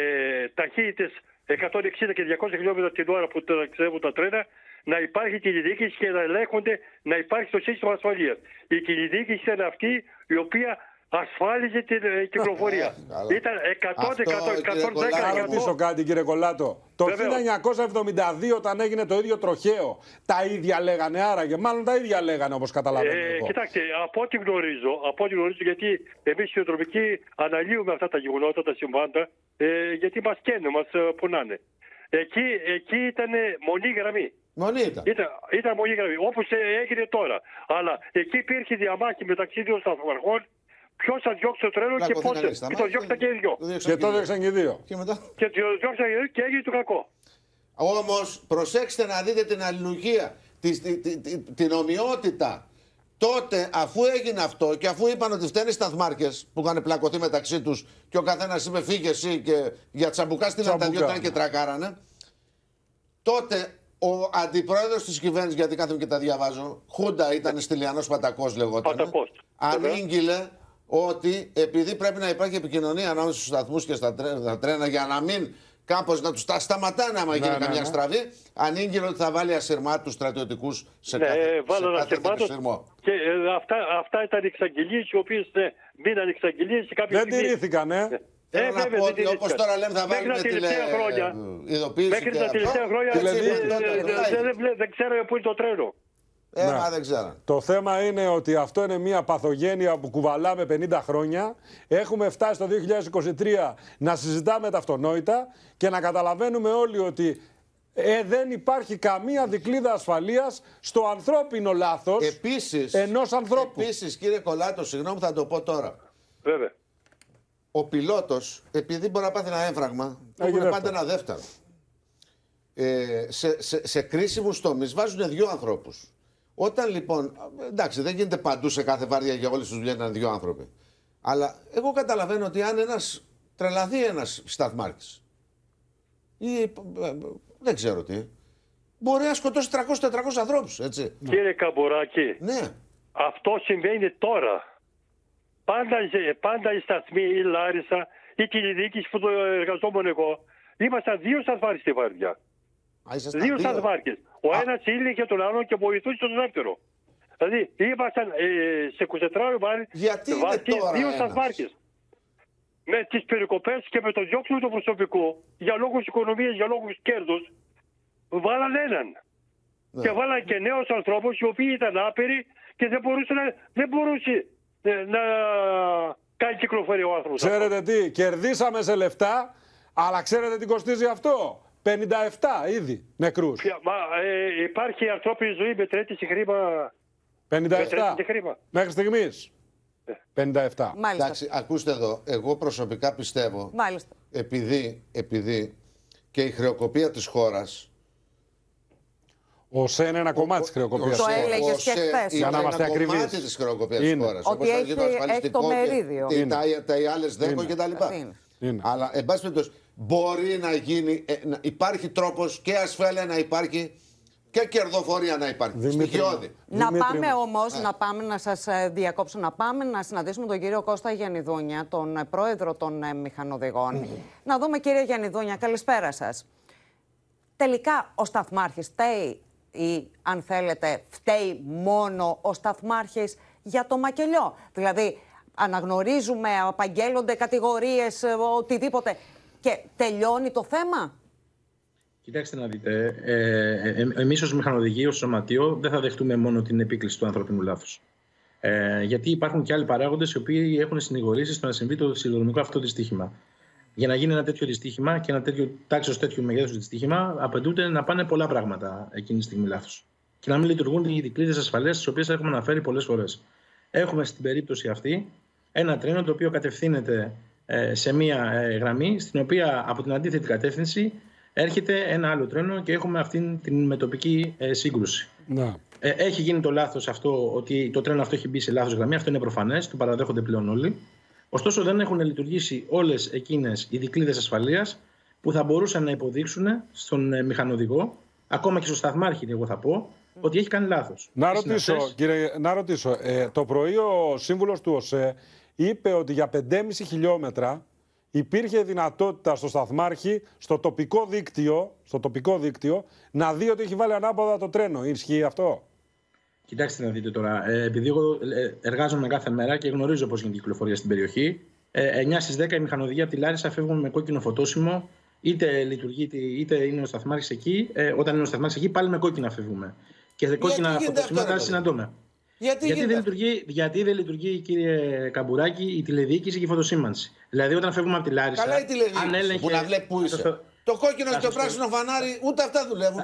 ταχύτητες 160 και 200 χιλιόμετρα την ώρα που ταξιδεύουν τα τρένα, να υπάρχει τηλεδιοίκηση και να ελέγχονται, να υπάρχει το σύστημα ασφαλείας. Η τηλεδιοίκηση ήταν αυτή η οποία ασφάλιζε την κυκλοφορία. Ήταν 100%. Να ρωτήσω κάτι, κύριε Κολάτο. Το 1972, όταν έγινε το ίδιο τροχαίο, τα ίδια λέγανε άραγε? Μάλλον τα ίδια λέγανε, όπως καταλαβαίνω εγώ. Κοιτάξτε, από ό,τι γνωρίζω, γιατί εμείς οι ιδιοδρομικοί αναλύουμε αυτά τα γεγονότα, τα συμβάντα, γιατί μας καίνε, μας πονάνε. Εκεί ήταν μονή γραμμή. Ήταν μονή γραμμή, όπως έγινε τώρα. Αλλά εκεί υπήρχε διαμάχη μεταξύ δύο σταθμάρχων. Ποιο θα διώξει το τρένο και πότε. Και το διώξαν και οι δυο. Και το διώξαν και οι δύο. Και το διώξαν και οι δύο και έγινε το κακό. Όμως προσέξτε να δείτε την αλληλουχία, την ομοιότητα. Τότε, αφού έγινε αυτό και αφού είπαν ότι φταίνε οι σταθμάρχες που είχαν πλακωθεί μεταξύ τους και ο καθένας είπε φύγε εσύ και για τσαμπουκά στείλαν τα δυο τρένα και τρακάρανε. Τότε ο αντιπρόεδρος της κυβέρνησης, γιατί κάθομαι και τα διαβάζω, Χούντα ήταν, Στυλιανός Πατακός λεγόταν. Ανήγγειλε ότι επειδή πρέπει να υπάρχει επικοινωνία ανάμεσα στους σταθμούς και στα τρένα για να μην κάπως να τους τα σταματάνε άμα γίνει καμιά στραβή, ανήγγειλε ότι θα βάλει ασυρμάτους στρατιωτικούς σε κάθε σειρμό. Και αυτά ήταν εξαγγελίες οι οποίες μείναν εξαγγελίες και κάποια στιγμή... Δεν τηρήθηκαν, Θέλω να πω ότι όπως τώρα λέμε θα βάλουμε ειδοποίηση. Μέχρι τα τελευταία χρόνια δεν ξέραμε πού είναι το τρένο. Δεν ξέρω. Το θέμα είναι ότι αυτό είναι μια παθογένεια που κουβαλάμε 50 χρόνια. Έχουμε φτάσει το 2023 να συζητάμε τα αυτονόητα και να καταλαβαίνουμε όλοι ότι δεν υπάρχει καμία δικλίδα ασφαλείας στο ανθρώπινο λάθος ενός ανθρώπου. Επίσης, κύριε Κολάτο, συγγνώμη θα το πω τώρα. Βέβαια. Ο πιλότος, επειδή μπορεί να πάθει ένα έμφραγμα, έχουν πάντα ένα δεύτερο. Σε κρίσιμους τομείς βάζουν δύο ανθρώπους. Όταν λοιπόν, εντάξει, δεν γίνεται παντού σε κάθε βάρδια για όλες τους βγαίνουν δύο άνθρωποι. Αλλά εγώ καταλαβαίνω ότι αν ένας τρελαθεί, ένας σταθμάρχης ή δεν ξέρω τι, μπορεί να σκοτώσει 300-400 ανθρώπους, έτσι. Κύριε Καμπουράκη, αυτό συμβαίνει τώρα. Πάντα οι σταθμοί, η Λάρισα, η τηλεδιοίκηση που το εργαζόμουν εγώ, ήμασταν δύο σταθμάρχες στη βάρδια. Δύο σταθμάρχες. Ο ένας ήλεγε τον άλλον και βοηθούσε τον δεύτερο. Δηλαδή ήμασταν σε 24 βάρδια. Γιατί δύο σταθμάρχες. Με τις περικοπές και με το διώξιμο του προσωπικού, για λόγους οικονομίας, για λόγους κέρδους, βάλαν έναν. Ναι. Και βάλαν και νέους ανθρώπους οι οποίοι ήταν άπειροι και δεν μπορούσε να κάνει κυκλοφορία ο άνθρωπος. Ξέρετε τι, κερδίσαμε σε λεφτά, αλλά ξέρετε τι κοστίζει αυτό? 57 ήδη νεκρούς. Υπάρχει η ανθρώπινη ζωή μετρέτη σε χρήμα. 57 μέχρι στιγμής. 57. Εντάξει, ακούστε εδώ, εγώ προσωπικά πιστεύω, επειδή και η χρεοκοπία της χώρας, ο ΣΕ είναι ένα κομμάτι της χρεοκοπίας. Το έλεγες και χθες. Για να είμαστε ακριβείς. Είναι ένα κομμάτι της χρεοκοπίας της χώρας. Ότι έχει το μερίδιο. Οι άλλες 10 και τα λοιπά. Αλλά, εν πάση περιπτώσει, μπορεί να γίνει, υπάρχει τρόπος και ασφάλεια να υπάρχει και κερδοφορία να υπάρχει. Στοιχειώδη. Να πάμε όμως, να σας διακόψω, να συναντήσουμε τον κύριο Κώστα Γενιδούνια, τον πρόεδρο των μηχανοδηγών. Να δούμε, κύριε Γενιδούνια, καλησπέρα σας. Τελικά, ο σταθμάρχης φταίει? Ή αν θέλετε φταίει μόνο ο σταθμάρχης για το μακελιό? Δηλαδή αναγνωρίζουμε, απαγγέλλονται κατηγορίες, οτιδήποτε και τελειώνει το θέμα? Κοιτάξτε να δείτε, εμείς ως μηχανοδηγοί, ως σωματείο δεν θα δεχτούμε μόνο την επίκληση του ανθρώπινου λάθους. Γιατί υπάρχουν και άλλοι παράγοντες οι οποίοι έχουν συνηγορήσει στο να συμβεί το σιδηροδρομικό αυτό δυστύχημα. Για να γίνει ένα τέτοιο δυστύχημα και ένα τέτοιο τάξεως τέτοιου μεγέθους δυστύχημα, απαιτούνται να πάνε πολλά πράγματα εκείνη τη στιγμή λάθος. Και να μην λειτουργούν οι δικλείδες ασφαλείας, τις οποίες έχουμε αναφέρει πολλές φορές. Έχουμε στην περίπτωση αυτή ένα τρένο το οποίο κατευθύνεται σε μία γραμμή, στην οποία από την αντίθετη κατεύθυνση έρχεται ένα άλλο τρένο και έχουμε αυτή την μετοπική σύγκρουση. Ναι. Έχει γίνει το λάθος αυτό, ότι το τρένο αυτό έχει μπει σε λάθος γραμμή. Αυτό είναι προφανές, το παραδέχονται πλέον όλοι. Ωστόσο, δεν έχουν λειτουργήσει όλες εκείνες οι δικλείδες ασφαλείας που θα μπορούσαν να υποδείξουν στον μηχανοδηγό, ακόμα και στο σταθμάρχη, εγώ θα πω, ότι έχει κάνει λάθος. Να ρωτήσω, κύριε, το πρωί ο σύμβουλος του ΟΣΕ είπε ότι για 5,5 χιλιόμετρα υπήρχε δυνατότητα στο σταθμάρχη, στο τοπικό δίκτυο, να δει ότι έχει βάλει ανάποδα το τρένο. Ισχύει αυτό? Κοιτάξτε να δείτε τώρα. Επειδή εγώ εργάζομαι κάθε μέρα και γνωρίζω πώς γίνεται η κυκλοφορία στην περιοχή, 9 στις 10 οι μηχανοδηγοί από τη Λάρισα φεύγουν με κόκκινο φωτόσημο, είτε λειτουργεί, είτε είναι ο σταθμάρχης εκεί. Όταν είναι ο σταθμάρχης εκεί, πάλι με κόκκινα φεύγουμε. Και σε κόκκινα φωτόσημα τα συναντούμε. Γιατί δεν λειτουργεί, κύριε Καμπουράκη, η τηλεδιοίκηση και η φωτοσήμανση? Δηλαδή, όταν φεύγουμε από τη Λάρισα. Καλά, η τηλεδιοίκηση που να βλέπει πού είσαι. Το κόκκινο και το πράσινο φανάρι, ούτε αυτά δουλεύουν.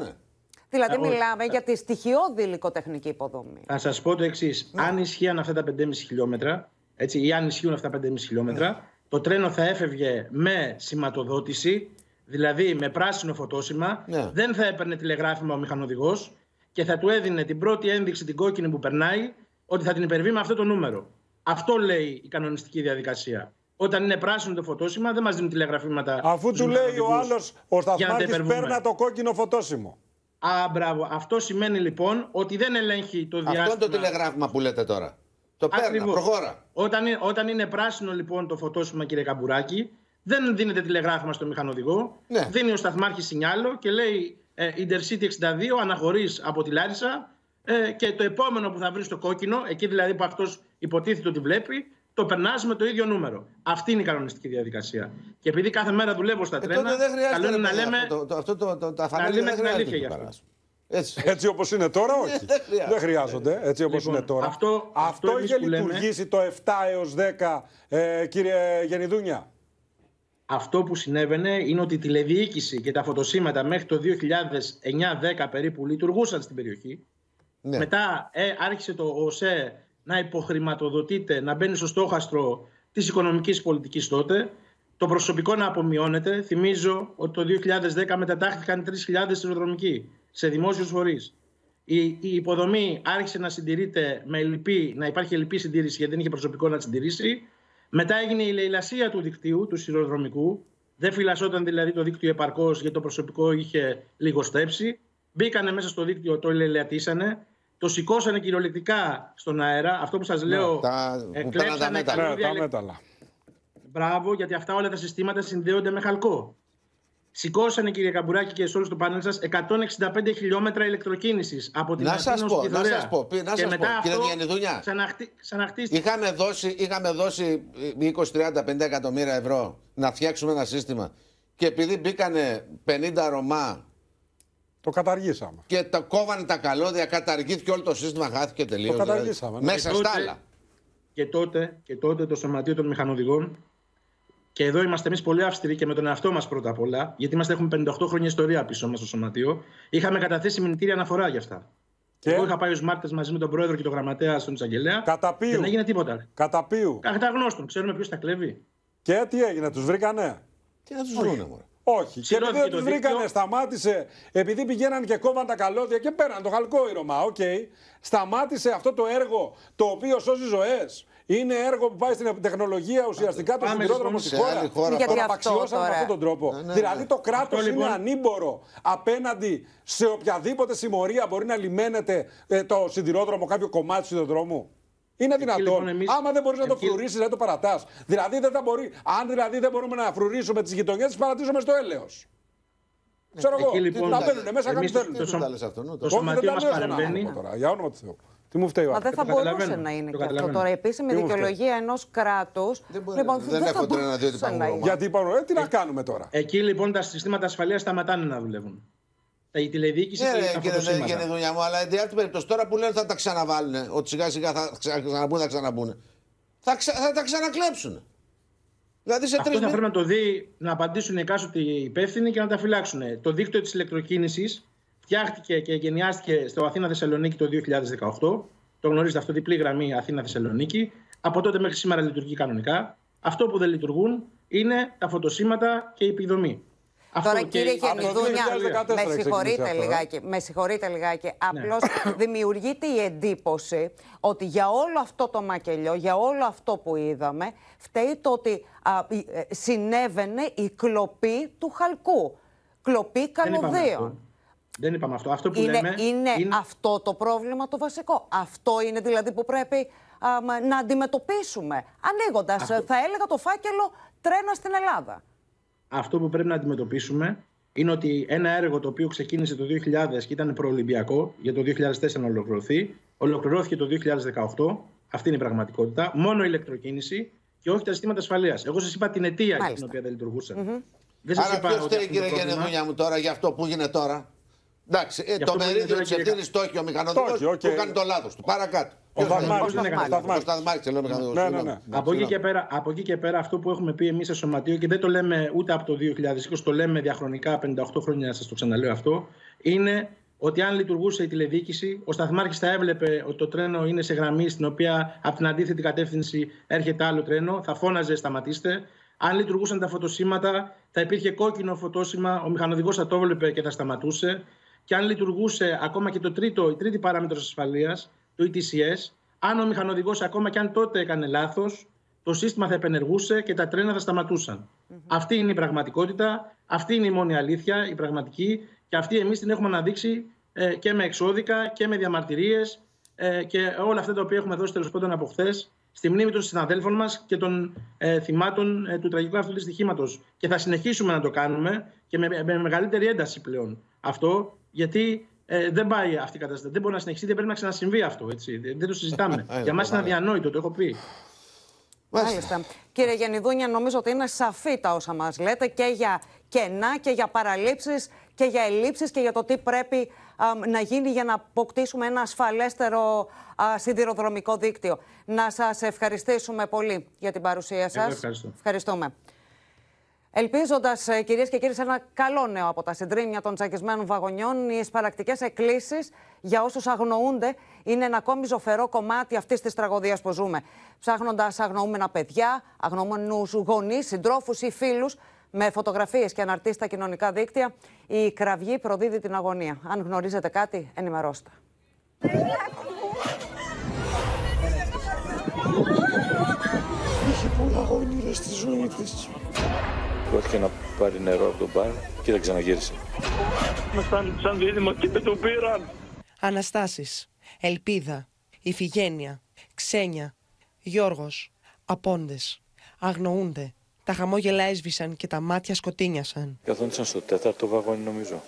Δηλαδή, μιλάμε για τη στοιχειώδη υλικοτεχνική υποδομή. Θα σας πω το εξής. Ναι. Αν ισχύουν αυτά τα 5,5 χιλιόμετρα, έτσι, ή αν ισχύουν αυτά τα 5,5 χιλιόμετρα, ναι, το τρένο θα έφευγε με σηματοδότηση, δηλαδή με πράσινο φωτόσημα, ναι, δεν θα έπαιρνε τηλεγράφημα ο μηχανοδηγός και θα του έδινε την πρώτη ένδειξη, την κόκκινη που περνάει, ότι θα την υπερβεί με αυτό το νούμερο. Αυτό λέει η κανονιστική διαδικασία. Όταν είναι πράσινο το φωτόσημα, δεν μας δίνουν τηλεγραφήματα. Αφού του λέει ο άλλος, ο σταθμάρχης, παίρνα το κόκκινο φωτόσημο. Α, μπράβο. Αυτό σημαίνει λοιπόν ότι δεν ελέγχει το διάστημα. Αυτό είναι το τηλεγράφημα που λέτε τώρα. Το παίρνει, προχώρα. Όταν είναι πράσινο λοιπόν το φωτόσημα, κύριε Καμπουράκη, δεν δίνεται τηλεγράφημα στο μηχανοδηγό. Ναι. Δίνει ο σταθμάρχης σινιάλο και λέει Intercity 62, αναχωρείς από τη Λάρισα. Και το επόμενο που θα βρει το κόκκινο, εκεί δηλαδή που αυτός υποτίθεται ότι βλέπει, το περνάς με το ίδιο νούμερο. Αυτή είναι η κανονιστική διαδικασία. Και επειδή κάθε μέρα δουλεύω στα τρένα, καλό είναι να λέμε. Να λέμε την αλήθεια για αυτό. Έτσι όπως είναι τώρα, όχι. Δεν χρειάζονται. Έτσι όπως είναι τώρα. Αυτό είχε λειτουργήσει το 7 έως 10, κύριε Γενιδούνια. Αυτό που συνέβαινε είναι ότι η τηλεδιοίκηση και τα φωτοσήματα μέχρι το 2009-10 περίπου λειτουργούσαν στην περιοχή. Ναι. Μετά άρχισε το ΟΣΕ να υποχρηματοδοτείται, να μπαίνει στο στόχαστρο της οικονομικής πολιτικής τότε. Το προσωπικό να απομειώνεται. Θυμίζω ότι το 2010 μετατάχθηκαν 3.000 σειροδρομικοί σε δημόσιους φορείς. Η υποδομή άρχισε να συντηρείται με ελλειπή, να υπάρχει ελλειπή συντήρηση γιατί δεν είχε προσωπικό να τη συντηρήσει. Μετά έγινε η λαιλασία του δικτύου, του σειροδρομικού. Δεν φυλασσόταν δηλαδή το δίκτυο επαρκώς γιατί το προσωπικό είχε λιγοστέψει. Μπήκανε μέσα στο δίκτυο, το λαιλατίσανε. Το σηκώσανε κυριολεκτικά στον αέρα. Αυτό που σας λέω. Ναι, κλέψανε τα μέταλλα. Μπράβο, γιατί αυτά όλα τα συστήματα συνδέονται με χαλκό. Σηκώσανε, κύριε Καμπουράκη, και σε όλους το πάνελ σας 165 χιλιόμετρα ηλεκτροκίνησης από την Αθήνα στην Ορκιδωρέα. Και μετά αυτό, κύριε Γενιδούνια, ξαναχτίστηκε. Είχαμε δώσει 20-30-50 εκατομμύρια ευρώ να φτιάξουμε ένα σύστημα. Και επειδή μπήκανε 50 Ρωμά. Το καταργήσαμε. Και το κόβανε τα καλώδια, καταργήθηκε όλο το σύστημα, χάθηκε τελείως. Το καταργήσαμε. Δηλαδή, μέσα στα άλλα. Και τότε το Σωματείο των Μηχανοδηγών, και εδώ είμαστε εμείς πολύ αυστηροί και με τον εαυτό μας πρώτα απ' όλα, γιατί έχουμε 58 χρόνια ιστορία πίσω μας στο Σωματείο, είχαμε καταθέσει μηνυτήρια αναφορά για αυτά. Και εγώ είχα πάει ως μάρτυρας μαζί με τον πρόεδρο και τον γραμματέα στον εισαγγελέα. Καταπίου. Δεν έγινε τίποτα. Καταπίου. Καταγνώστων, ξέρουμε ποιος τα κλέβει. Και τι έγινε, τους βρήκανε? Και να τους βρουν. Όχι, και επειδή τους βρήκανε, σταμάτησε, επειδή πηγαίναν και κόβαν τα καλώδια και πέραν το χαλκό οι Ρωμά, σταμάτησε αυτό το έργο το οποίο σώζει ζωές. Είναι έργο που πάει στην τεχνολογία ουσιαστικά το σιδηρόδρομο στη χώρα. Τον απαξιώσαν με αυτόν τον τρόπο. Ναι, ναι, ναι. Δηλαδή το κράτος είναι ανήμπορο απέναντι σε οποιαδήποτε συμμορία μπορεί να λιμένεται το σιδηρόδρομο, κάποιο κομμάτι του σιδηροδρόμου. Είναι δυνατόν, λοιπόν, άμα δεν μπορεί να το φρουρήσει, να το παρατάς. Δηλαδή, δεν μπορούμε να φρουρήσουμε τις γειτονιές, τις παρατήσουμε στο έλεος. Ξέρω εγώ. Να μπαίνουν μέσα κάποιοι θέλουν. Το Σωματείο μας παρεμβαίνει. Για όνομα του Θεού. Τι μου φταίει ο άλλος? Μα δεν θα μπορούσε να είναι και αυτό τώρα. Επίσημη δικαιολογία ενός κράτους. Δεν έχω τώρα να δει ότι υπάρχουν. Γιατί υπάρχουν, τι να κάνουμε τώρα. Εκεί λοιπόν τα συστήματα ασφαλείας σταματάνε να δουλεύουν. Η τηλεδιοίκηση είναι δουλειά μου, αλλά εν τη άλλη περίπτωση τώρα που λένε θα τα ξαναβάλουν, ότι σιγά σιγά θα ξαναμπούν. Θα τα ξανακλέψουν. Δηλαδή σε αυτό θα πρέπει να το δει, να απαντήσουν οι εκάστοτε υπεύθυνοι και να τα φυλάξουν. Το δίκτυο της ηλεκτροκίνησης φτιάχτηκε και γενιάστηκε στο Αθήνα-Θεσσαλονίκη το 2018. Το γνωρίζετε αυτό, διπλή γραμμή Αθήνα-Θεσσαλονίκη. Από τότε μέχρι σήμερα λειτουργεί κανονικά. Αυτό που δεν λειτουργούν είναι τα φωτοσήματα και η επιδομή. Τώρα κύριε Γενιδούνια, με συγχωρείτε λιγάκι, απλώς δημιουργείται η εντύπωση ότι για όλο αυτό το μακελιό, για όλο αυτό που είδαμε, φταίει το ότι συνέβαινε η κλοπή του χαλκού, κλοπή καλωδίων. Δεν είπαμε αυτό. Αυτό που λέμε είναι αυτό το πρόβλημα το βασικό. Αυτό είναι δηλαδή που πρέπει να αντιμετωπίσουμε, ανοίγοντας, θα έλεγα, το φάκελο «Τρένα στην Ελλάδα». Αυτό που πρέπει να αντιμετωπίσουμε είναι ότι ένα έργο το οποίο ξεκίνησε το 2000 και ήταν προολυμπιακό, για το 2004 να ολοκληρωθεί, ολοκληρώθηκε το 2018, αυτή είναι η πραγματικότητα, μόνο ηλεκτροκίνηση και όχι τα συστήματα ασφαλείας. Εγώ σας είπα την αιτία για την οποία δεν λειτουργούσαν. Άρα ποιος θέλει, κύριε Γενιδούνια μου, τώρα για αυτό που γίνεται τώρα? Εντάξει, το μερίδιο της ευθύνης το έχει ο μηχανοδηγός που κάνει το λάθος του. Παρακάτω. Από εκεί και πέρα, αυτό που έχουμε πει εμείς σε σωματείο, και δεν το λέμε ούτε από το 2020, το λέμε διαχρονικά 58 χρόνια, σας το ξαναλέω αυτό, είναι ότι αν λειτουργούσε η τηλεδιοίκηση, ο σταθμάρχης θα έβλεπε ότι το τρένο είναι σε γραμμή στην οποία από την αντίθετη κατεύθυνση έρχεται άλλο τρένο, θα φώναζε «σταματήστε». Αν λειτουργούσαν τα φωτοσύματα, θα υπήρχε κόκκινο φωτόσύμα, ο μηχανοδηγός θα το έβλεπε και θα σταματούσε. Και αν λειτουργούσε ακόμα και η τρίτη παράμετρος ασφαλείας, το ETCS, αν ο μηχανοδηγός ακόμα και αν τότε έκανε λάθος, το σύστημα θα επενεργούσε και τα τρένα θα σταματούσαν. Αυτή είναι η πραγματικότητα, αυτή είναι η μόνη αλήθεια, η πραγματική, και αυτή εμείς την έχουμε αναδείξει και με εξώδικα και με διαμαρτυρίες και όλα αυτά τα οποία έχουμε δώσει τέλος πάντων από χθες, στη μνήμη των συναδέλφων μας και των θυμάτων του τραγικού αυτού δυστυχήματος. Και θα συνεχίσουμε να το κάνουμε και με μεγαλύτερη ένταση πλέον αυτό, γιατί δεν πάει αυτή η κατάσταση. Δεν μπορεί να συνεχιστεί, δεν πρέπει να ξανασυμβεί αυτό. Έτσι. Δεν το συζητάμε. Για μας είναι αδιανόητο, το έχω πει. Μάλιστα. Κύριε Γενιδούνια, νομίζω ότι είναι σαφή τα όσα μας λέτε και για κενά και για παραλήψεις και για ελλείψεις και για το τι πρέπει να γίνει για να αποκτήσουμε ένα ασφαλέστερο σιδηροδρομικό δίκτυο. Να σας ευχαριστήσουμε πολύ για την παρουσία σας. Ευχαριστούμε. Ελπίζοντας, κυρίες και κύριοι, σε ένα καλό νέο από τα συντρίμμια των τσακισμένων βαγονιών, οι σπαρακτικές εκκλήσεις για όσους αγνοούνται είναι ένα ακόμη ζωφερό κομμάτι αυτής της τραγωδίας που ζούμε. Ψάχνοντας αγνοούμενα παιδιά, αγνοούμενους γονείς, συντρόφους ή φίλους, με φωτογραφίες και αναρτήσεις στα κοινωνικά δίκτυα, η κραυγή προδίδει την αγωνία. Αν γνωρίζετε κάτι, ενημερώστε. Είχε πολλά γόνιρα στη ζωή της. Πρόκειται να πάρει νερό από τον μπαρ και δεν ξαναγύρισε. Μασταν σαν δίδυμο και δεν τον πήραν. Αναστάσεις, Ελπίδα, Ιφηγένεια, Ξένια, Γιώργος, απώντες, αγνοούνται. Τα χαμόγελα έσβησαν και τα μάτια σκοτίνιασαν. Καθόντουσαν στο τέταρτο βαγόνι, νομίζω.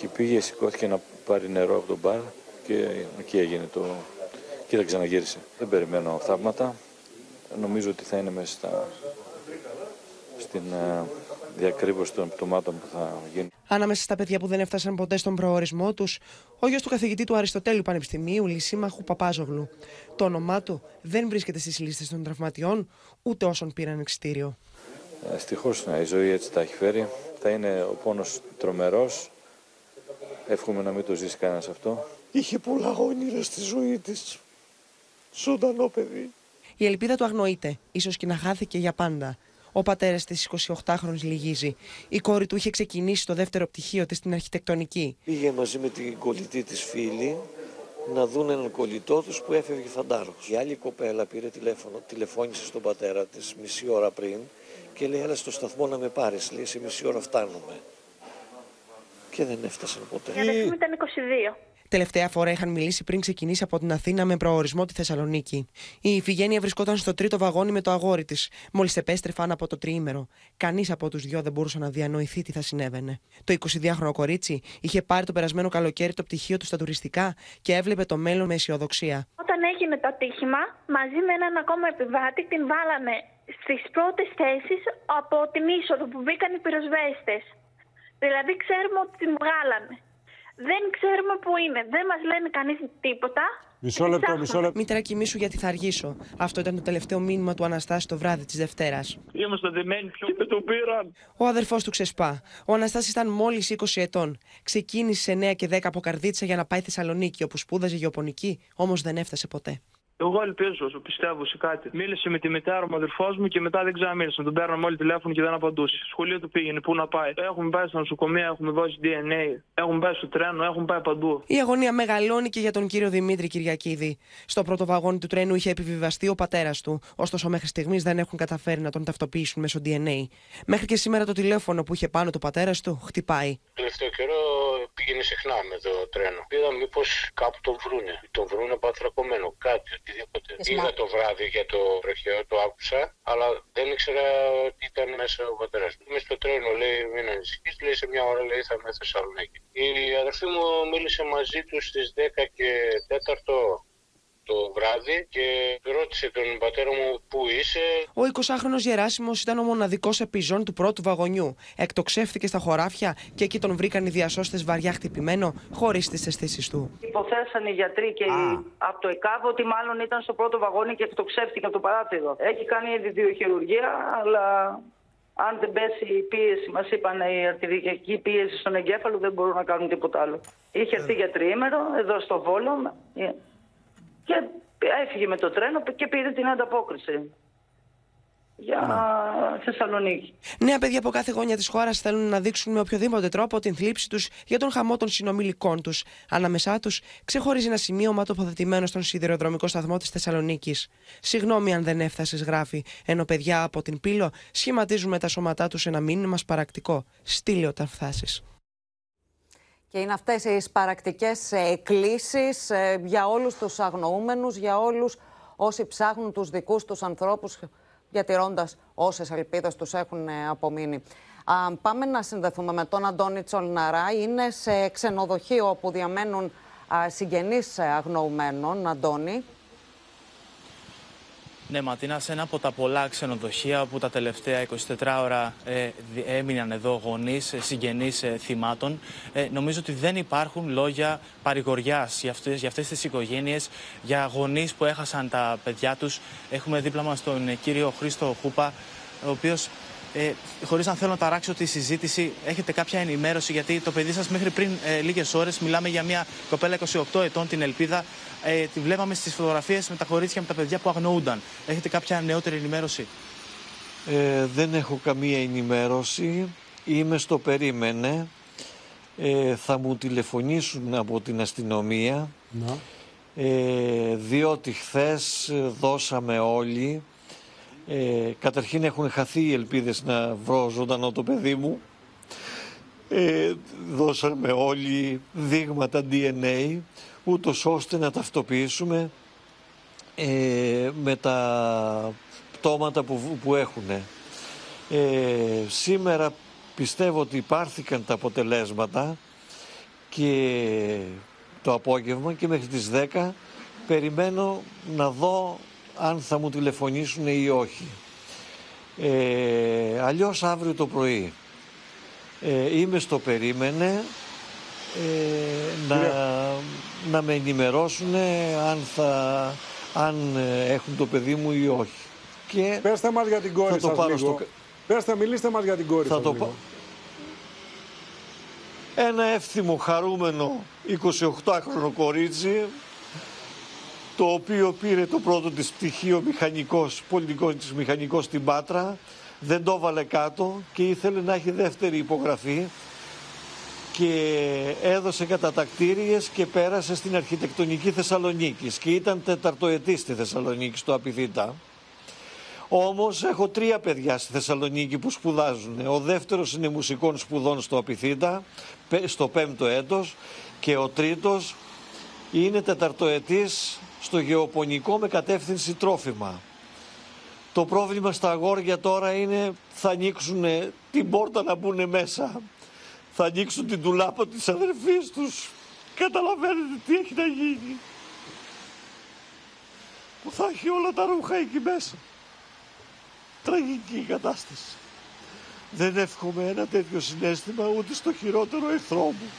Και πήγε, σηκώθηκε να πάρει νερό από τον μπαρ και εκεί έγινε το... και δεν ξαναγύρισε. Δεν περιμένω θαύματα. Νομίζω ότι θα είναι μέσα στην διακρύβωση των πτωμάτων που θα γίνει. Ανάμεσα στα παιδιά που δεν έφτασαν ποτέ στον προορισμό τους, ο γιος του καθηγητή του Αριστοτέλειου Πανεπιστημίου, Λυσίμαχου Παπάζογλου. Το όνομά του δεν βρίσκεται στις λίστες των τραυματιών, ούτε όσων πήραν εξιτήριο. Ευτυχώς η ζωή έτσι τα έχει φέρει. Θα είναι ο πόνος τρομερός. Εύχομαι να μην το ζήσει κανένας αυτό. Είχε πολλά όνειρα στη ζωή της. Ζωντανό παιδί. Η ελπίδα του αγνοείται, ίσως και να χάθηκε για πάντα. Ο πατέρας της 28χρονης λυγίζει. Η κόρη του είχε ξεκινήσει το δεύτερο πτυχίο της στην αρχιτεκτονική. Πήγε μαζί με την κολλητή της φίλη να δουν έναν κολλητό τους που έφευγε φαντάρος. Η άλλη κοπέλα πήρε τηλέφωνο, τηλεφώνησε στον πατέρα της μισή ώρα πριν και λέει: «Έλα στο σταθμό να με πάρεις». Λέει: «Σε μισή ώρα φτάνουμε». Και δεν έφτασαν ποτέ. Η αδερφή μου ήταν 22. Τελευταία φορά είχαν μιλήσει πριν ξεκινήσει από την Αθήνα με προορισμό τη Θεσσαλονίκη. Η Ιφηγένεια βρισκόταν στο τρίτο βαγόνι με το αγόρι της, μόλις επέστρεφαν από το τριήμερο. Κανείς από τους δυο δεν μπορούσε να διανοηθεί τι θα συνέβαινε. Το 22χρονο κορίτσι είχε πάρει το περασμένο καλοκαίρι το πτυχίο του στα τουριστικά και έβλεπε το μέλλον με αισιοδοξία. Όταν έγινε το ατύχημα, μαζί με έναν ακόμα επιβάτη την βάλαμε στις πρώτες θέσεις από την είσοδο που μπήκαν οι πυροσβέστες. Δηλαδή ξέρουμε ότι την βγάλαμε. Δεν ξέρουμε πού είναι. Δεν μας λένε κανείς τίποτα. Μισό λεπτό, μισό λεπτό. Μήτρα, κοιμήσου γιατί θα αργήσω. Αυτό ήταν το τελευταίο μήνυμα του Αναστάση το βράδυ της Δευτέρας. Είμαστε δεμένοι, ποιο είπε το πήραν. Ο αδερφός του ξεσπά. Ο Αναστάσης ήταν μόλις 20 ετών. Ξεκίνησε σε 9 και 10 από Καρδίτσα για να πάει Θεσσαλονίκη, όπου σπούδαζε γεωπονική, όμως δεν έφτασε ποτέ. Εγώ ελπίζω, πιστεύω σε κάτι. Μίλησε με τη μητέρα μου, αδερφός μου, και μετά δεν ξαναμίλησε. Τον παίρναμε όλοι τηλέφωνο και δεν απαντούσε. Σχολείο του πήγαινε, πού να πάει. Έχουμε πάει στα νοσοκομεία, έχουμε δώσει DNA, έχουμε πάει στο τρένο, έχουμε πάει παντού. Η αγωνία μεγαλώνει και για τον κύριο Δημήτρη Κυριακίδη. Στο πρώτο βαγόνι του τρένου είχε επιβιβαστεί ο πατέρας του, ωστόσο μέχρι στιγμής δεν έχουν καταφέρει να τον ταυτοποιήσουν μέσω DNA. Μέχρι και σήμερα το τηλέφωνο που είχε πάνω του πατέρας του χτυπάει. Τελευταίο καιρό πήγαινε συχνά με το τρένο. Είδα μήπως κάπου τον βρούνε. Τον βρούνε πατρακωμένο, κάτι. Είδα το βράδυ για το βροχαίο, το άκουσα, αλλά δεν ήξερα ότι ήταν μέσα ο πατέρας. Είμαι στο τρένο, λέει, μην ανησυχείς, λέει, σε μια ώρα, λέει, θα είμαι Θεσσαλονίκη. Η αδερφή μου μίλησε μαζί του στις 10:04 το βράδυ και ρώτησε τον πατέρα μου πού είσαι. Ο 20χρονος Γεράσιμος ήταν ο μοναδικός επιζών του πρώτου βαγονιού. Εκτοξεύτηκε στα χωράφια και εκεί τον βρήκαν οι διασώστες βαριά χτυπημένο, χωρίς τις αισθήσεις του. Υποθέσαν οι γιατροί και από το ΕΚΑΒ ότι μάλλον ήταν στο πρώτο βαγόνι και εκτοξεύτηκε από το παράθυρο. Έχει κάνει διδιοχειρουργία, αλλά αν δεν πέσει η πίεση, μας είπαν η αρτηριακή πίεση στον εγκέφαλο, δεν μπορούν να κάνουν τίποτα άλλο. Είχε έρθει για τριήμερο εδώ στο Βόλο. Και έφυγε με το τρένο και πήρε την ανταπόκριση για Θεσσαλονίκη. Νέα παιδιά από κάθε γωνιά της χώρας θέλουν να δείξουν με οποιοδήποτε τρόπο την θλίψη τους για τον χαμό των συνομιλικών τους. Ανάμεσά τους ξεχωρίζει ένα σημείωμα τοποθετημένο στον σιδηροδρομικό σταθμό της Θεσσαλονίκης. «Συγγνώμη αν δεν έφτασες», γράφει, ενώ παιδιά από την Πύλο σχηματίζουν με τα σώματά τους ένα μήνυμα σπαρακτικό. «Στείλε όταν φτάσεις». Και είναι αυτές οι σπαρακτικές εκκλήσεις για όλους τους αγνοούμενους, για όλους όσοι ψάχνουν τους δικούς τους ανθρώπους, διατηρώντας όσες ελπίδες τους έχουν απομείνει. Πάμε να συνδεθούμε με τον Αντώνη Τσολναρά. Είναι σε ξενοδοχείο όπου διαμένουν συγγενείς αγνοουμένων. Αντώνη. Ναι, Ματίνα, σε ένα από τα πολλά ξενοδοχεία που τα τελευταία 24 ώρα έμειναν εδώ γονείς, συγγενείς θυμάτων, νομίζω ότι δεν υπάρχουν λόγια παρηγοριάς για αυτές τις οικογένειες, για γονείς που έχασαν τα παιδιά τους. Έχουμε δίπλα μας τον κύριο Χρήστο Κούπα, ο οποίος, χωρίς να θέλω να ταράξω τη συζήτηση, έχετε κάποια ενημέρωση, γιατί το παιδί σας μέχρι πριν λίγες ώρες, μιλάμε για μια κοπέλα 28 ετών, την Ελπίδα, τη βλέπαμε στις φωτογραφίες με τα κορίτσια, με τα παιδιά που αγνοούνταν. Έχετε κάποια νεότερη ενημέρωση? Δεν έχω καμία ενημέρωση. Είμαι στο περίμενε. Θα μου τηλεφωνήσουν από την αστυνομία, διότι χθες δώσαμε όλοι. Καταρχήν έχουν χαθεί οι ελπίδες να βρω ζωντανό το παιδί μου. Δώσαμε όλοι δείγματα DNA, ούτως ώστε να ταυτοποιήσουμε με τα πτώματα που έχουν. Σήμερα πιστεύω ότι υπάρθηκαν τα αποτελέσματα και το απόγευμα και μέχρι τις 10 περιμένω να δω αν θα μου τηλεφωνήσουν ή όχι. Αλλιώς αύριο το πρωί. Είμαι στο περίμενε να με ενημερώσουν αν έχουν το παιδί μου ή όχι. Και πέστε μας για την κόρη σας λίγο. Μιλήστε μας για την κόρη σας λίγο. Ένα εύθυμο, χαρούμενο 28χρονο κορίτσι, το οποίο πήρε το πρώτο της πτυχίο μηχανικός, πολιτικός της μηχανικός στην Πάτρα, δεν το έβαλε κάτω και ήθελε να έχει δεύτερη υπογραφή και έδωσε κατατακτήριες και πέρασε στην αρχιτεκτονική Θεσσαλονίκης και ήταν τεταρτοετής στη Θεσσαλονίκη, στο Απιθήτα. Όμως έχω τρία παιδιά στη Θεσσαλονίκη που σπουδάζουν. Ο δεύτερος είναι μουσικών σπουδών στο Απιθήτα, στο πέμπτο έτος, και ο τρίτος είναι τεταρτοετής στο γεωπονικό με κατεύθυνση τρόφιμα. Το πρόβλημα στα αγόρια τώρα είναι θα ανοίξουν την πόρτα να μπουν μέσα. Θα ανοίξουν την ντουλάπα της αδερφής τους. Καταλαβαίνετε τι έχει να γίνει. Που θα έχει όλα τα ρούχα εκεί μέσα. Τραγική η κατάσταση. Δεν εύχομαι ένα τέτοιο συναίσθημα ούτε στο χειρότερο εχθρό μου.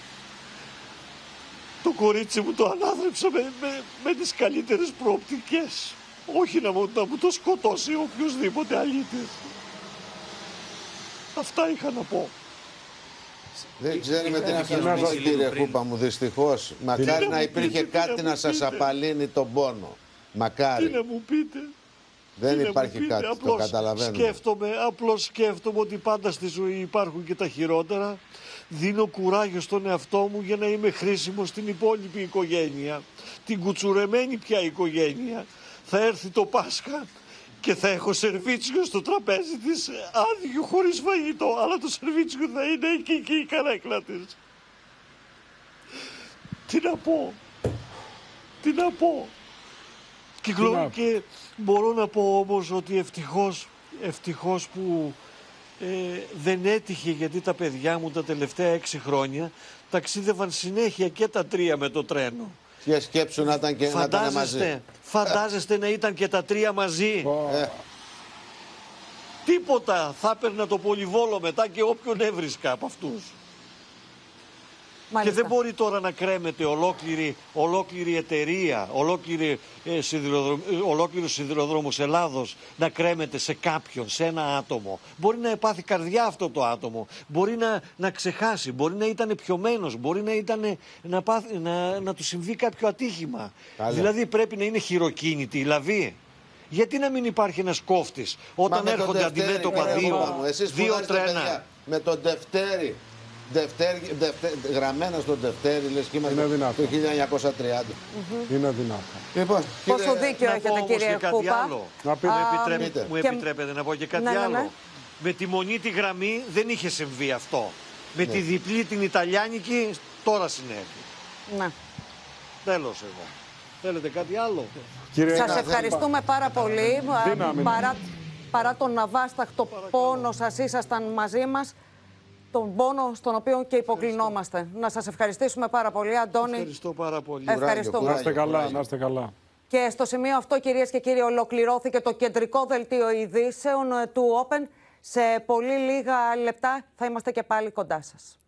Το κορίτσι μου το ανάδρεψα με τις καλύτερες προοπτικές. Όχι να μου το σκοτώσει οποιοσδήποτε αλήτης. Αυτά είχα να πω. Δεν ξέρουμε τι να κοινωνήσει, κύριε Κούπα μου, δυστυχώς. Μακάρι να υπήρχε κάτι να σας απαλύνει τον πόνο. Μακάρι. Τι να μου πείτε. Δεν υπάρχει κάτι, το καταλαβαίνω. Απλώς σκέφτομαι ότι πάντα στη ζωή υπάρχουν και τα χειρότερα. Δίνω κουράγιο στον εαυτό μου για να είμαι χρήσιμο στην υπόλοιπη οικογένεια. Την κουτσουρεμένη πια οικογένεια. Θα έρθει το Πάσχα και θα έχω σερβίτσιο στο τραπέζι της, άδειο, χωρίς φαγητό. Αλλά το σερβίτσιο θα είναι εκεί και η καρέκλα της. Τι να πω. Τι να πω. Κυκλώνω και μπορώ να πω όμως ότι ευτυχώς που δεν έτυχε, γιατί τα παιδιά μου τα τελευταία 6 χρόνια ταξίδευαν συνέχεια και τα 3 με το τρένο. Και σκέψου να ήταν και φαντάζεστε, να ήταν μαζί. Φαντάζεστε να ήταν και τα 3 μαζί. Τίποτα. Θα έπαιρνα το Πολυβόλο μετά και όποιον έβρισκα από αυτούς. Μάλιστα. Και δεν μπορεί τώρα να κρέμεται ολόκληρη εταιρεία, ολόκληρος σιδηροδρόμος Ελλάδος να κρέμεται σε κάποιον, σε ένα άτομο. Μπορεί να επάθει καρδιά αυτό το άτομο, μπορεί να ξεχάσει, μπορεί να ήταν πιωμένος, μπορεί να του συμβεί κάποιο ατύχημα. Καλή. Δηλαδή πρέπει να είναι χειροκίνητη η λαβή. Γιατί να μην υπάρχει ένας κόφτης όταν έρχονται αντιμέτωπα δύο τρένα. Με τον Δευτέρη. Γραμμένα στο Δευτέρι, λες, και είμαστε το 1930. Είναι δυνατό. Λοιπόν, πόσο δίκιο έχετε, κύριε Κούπα. Μου επιτρέπετε να πω και κάτι άλλο. Με τη μονή γραμμή δεν είχε συμβεί αυτό. Με τη διπλή την Ιταλιάνικη τώρα συνέβη. Ναι. Τέλος εγώ. Θέλετε κάτι άλλο. Σας ευχαριστούμε πάρα πολύ. Παρά τον αβάσταχτο πόνο σας ήσασταν μαζί μας. Τον πόνο στον οποίο και υποκλεινόμαστε. Ευχαριστώ. Να σας ευχαριστήσουμε πάρα πολύ, Αντώνη. Ευχαριστώ πάρα πολύ. Ευχαριστούμε. Να είστε καλά. Και στο σημείο αυτό, κυρίες και κύριοι, ολοκληρώθηκε το κεντρικό δελτίο ειδήσεων του Open. Σε πολύ λίγα λεπτά θα είμαστε και πάλι κοντά σας.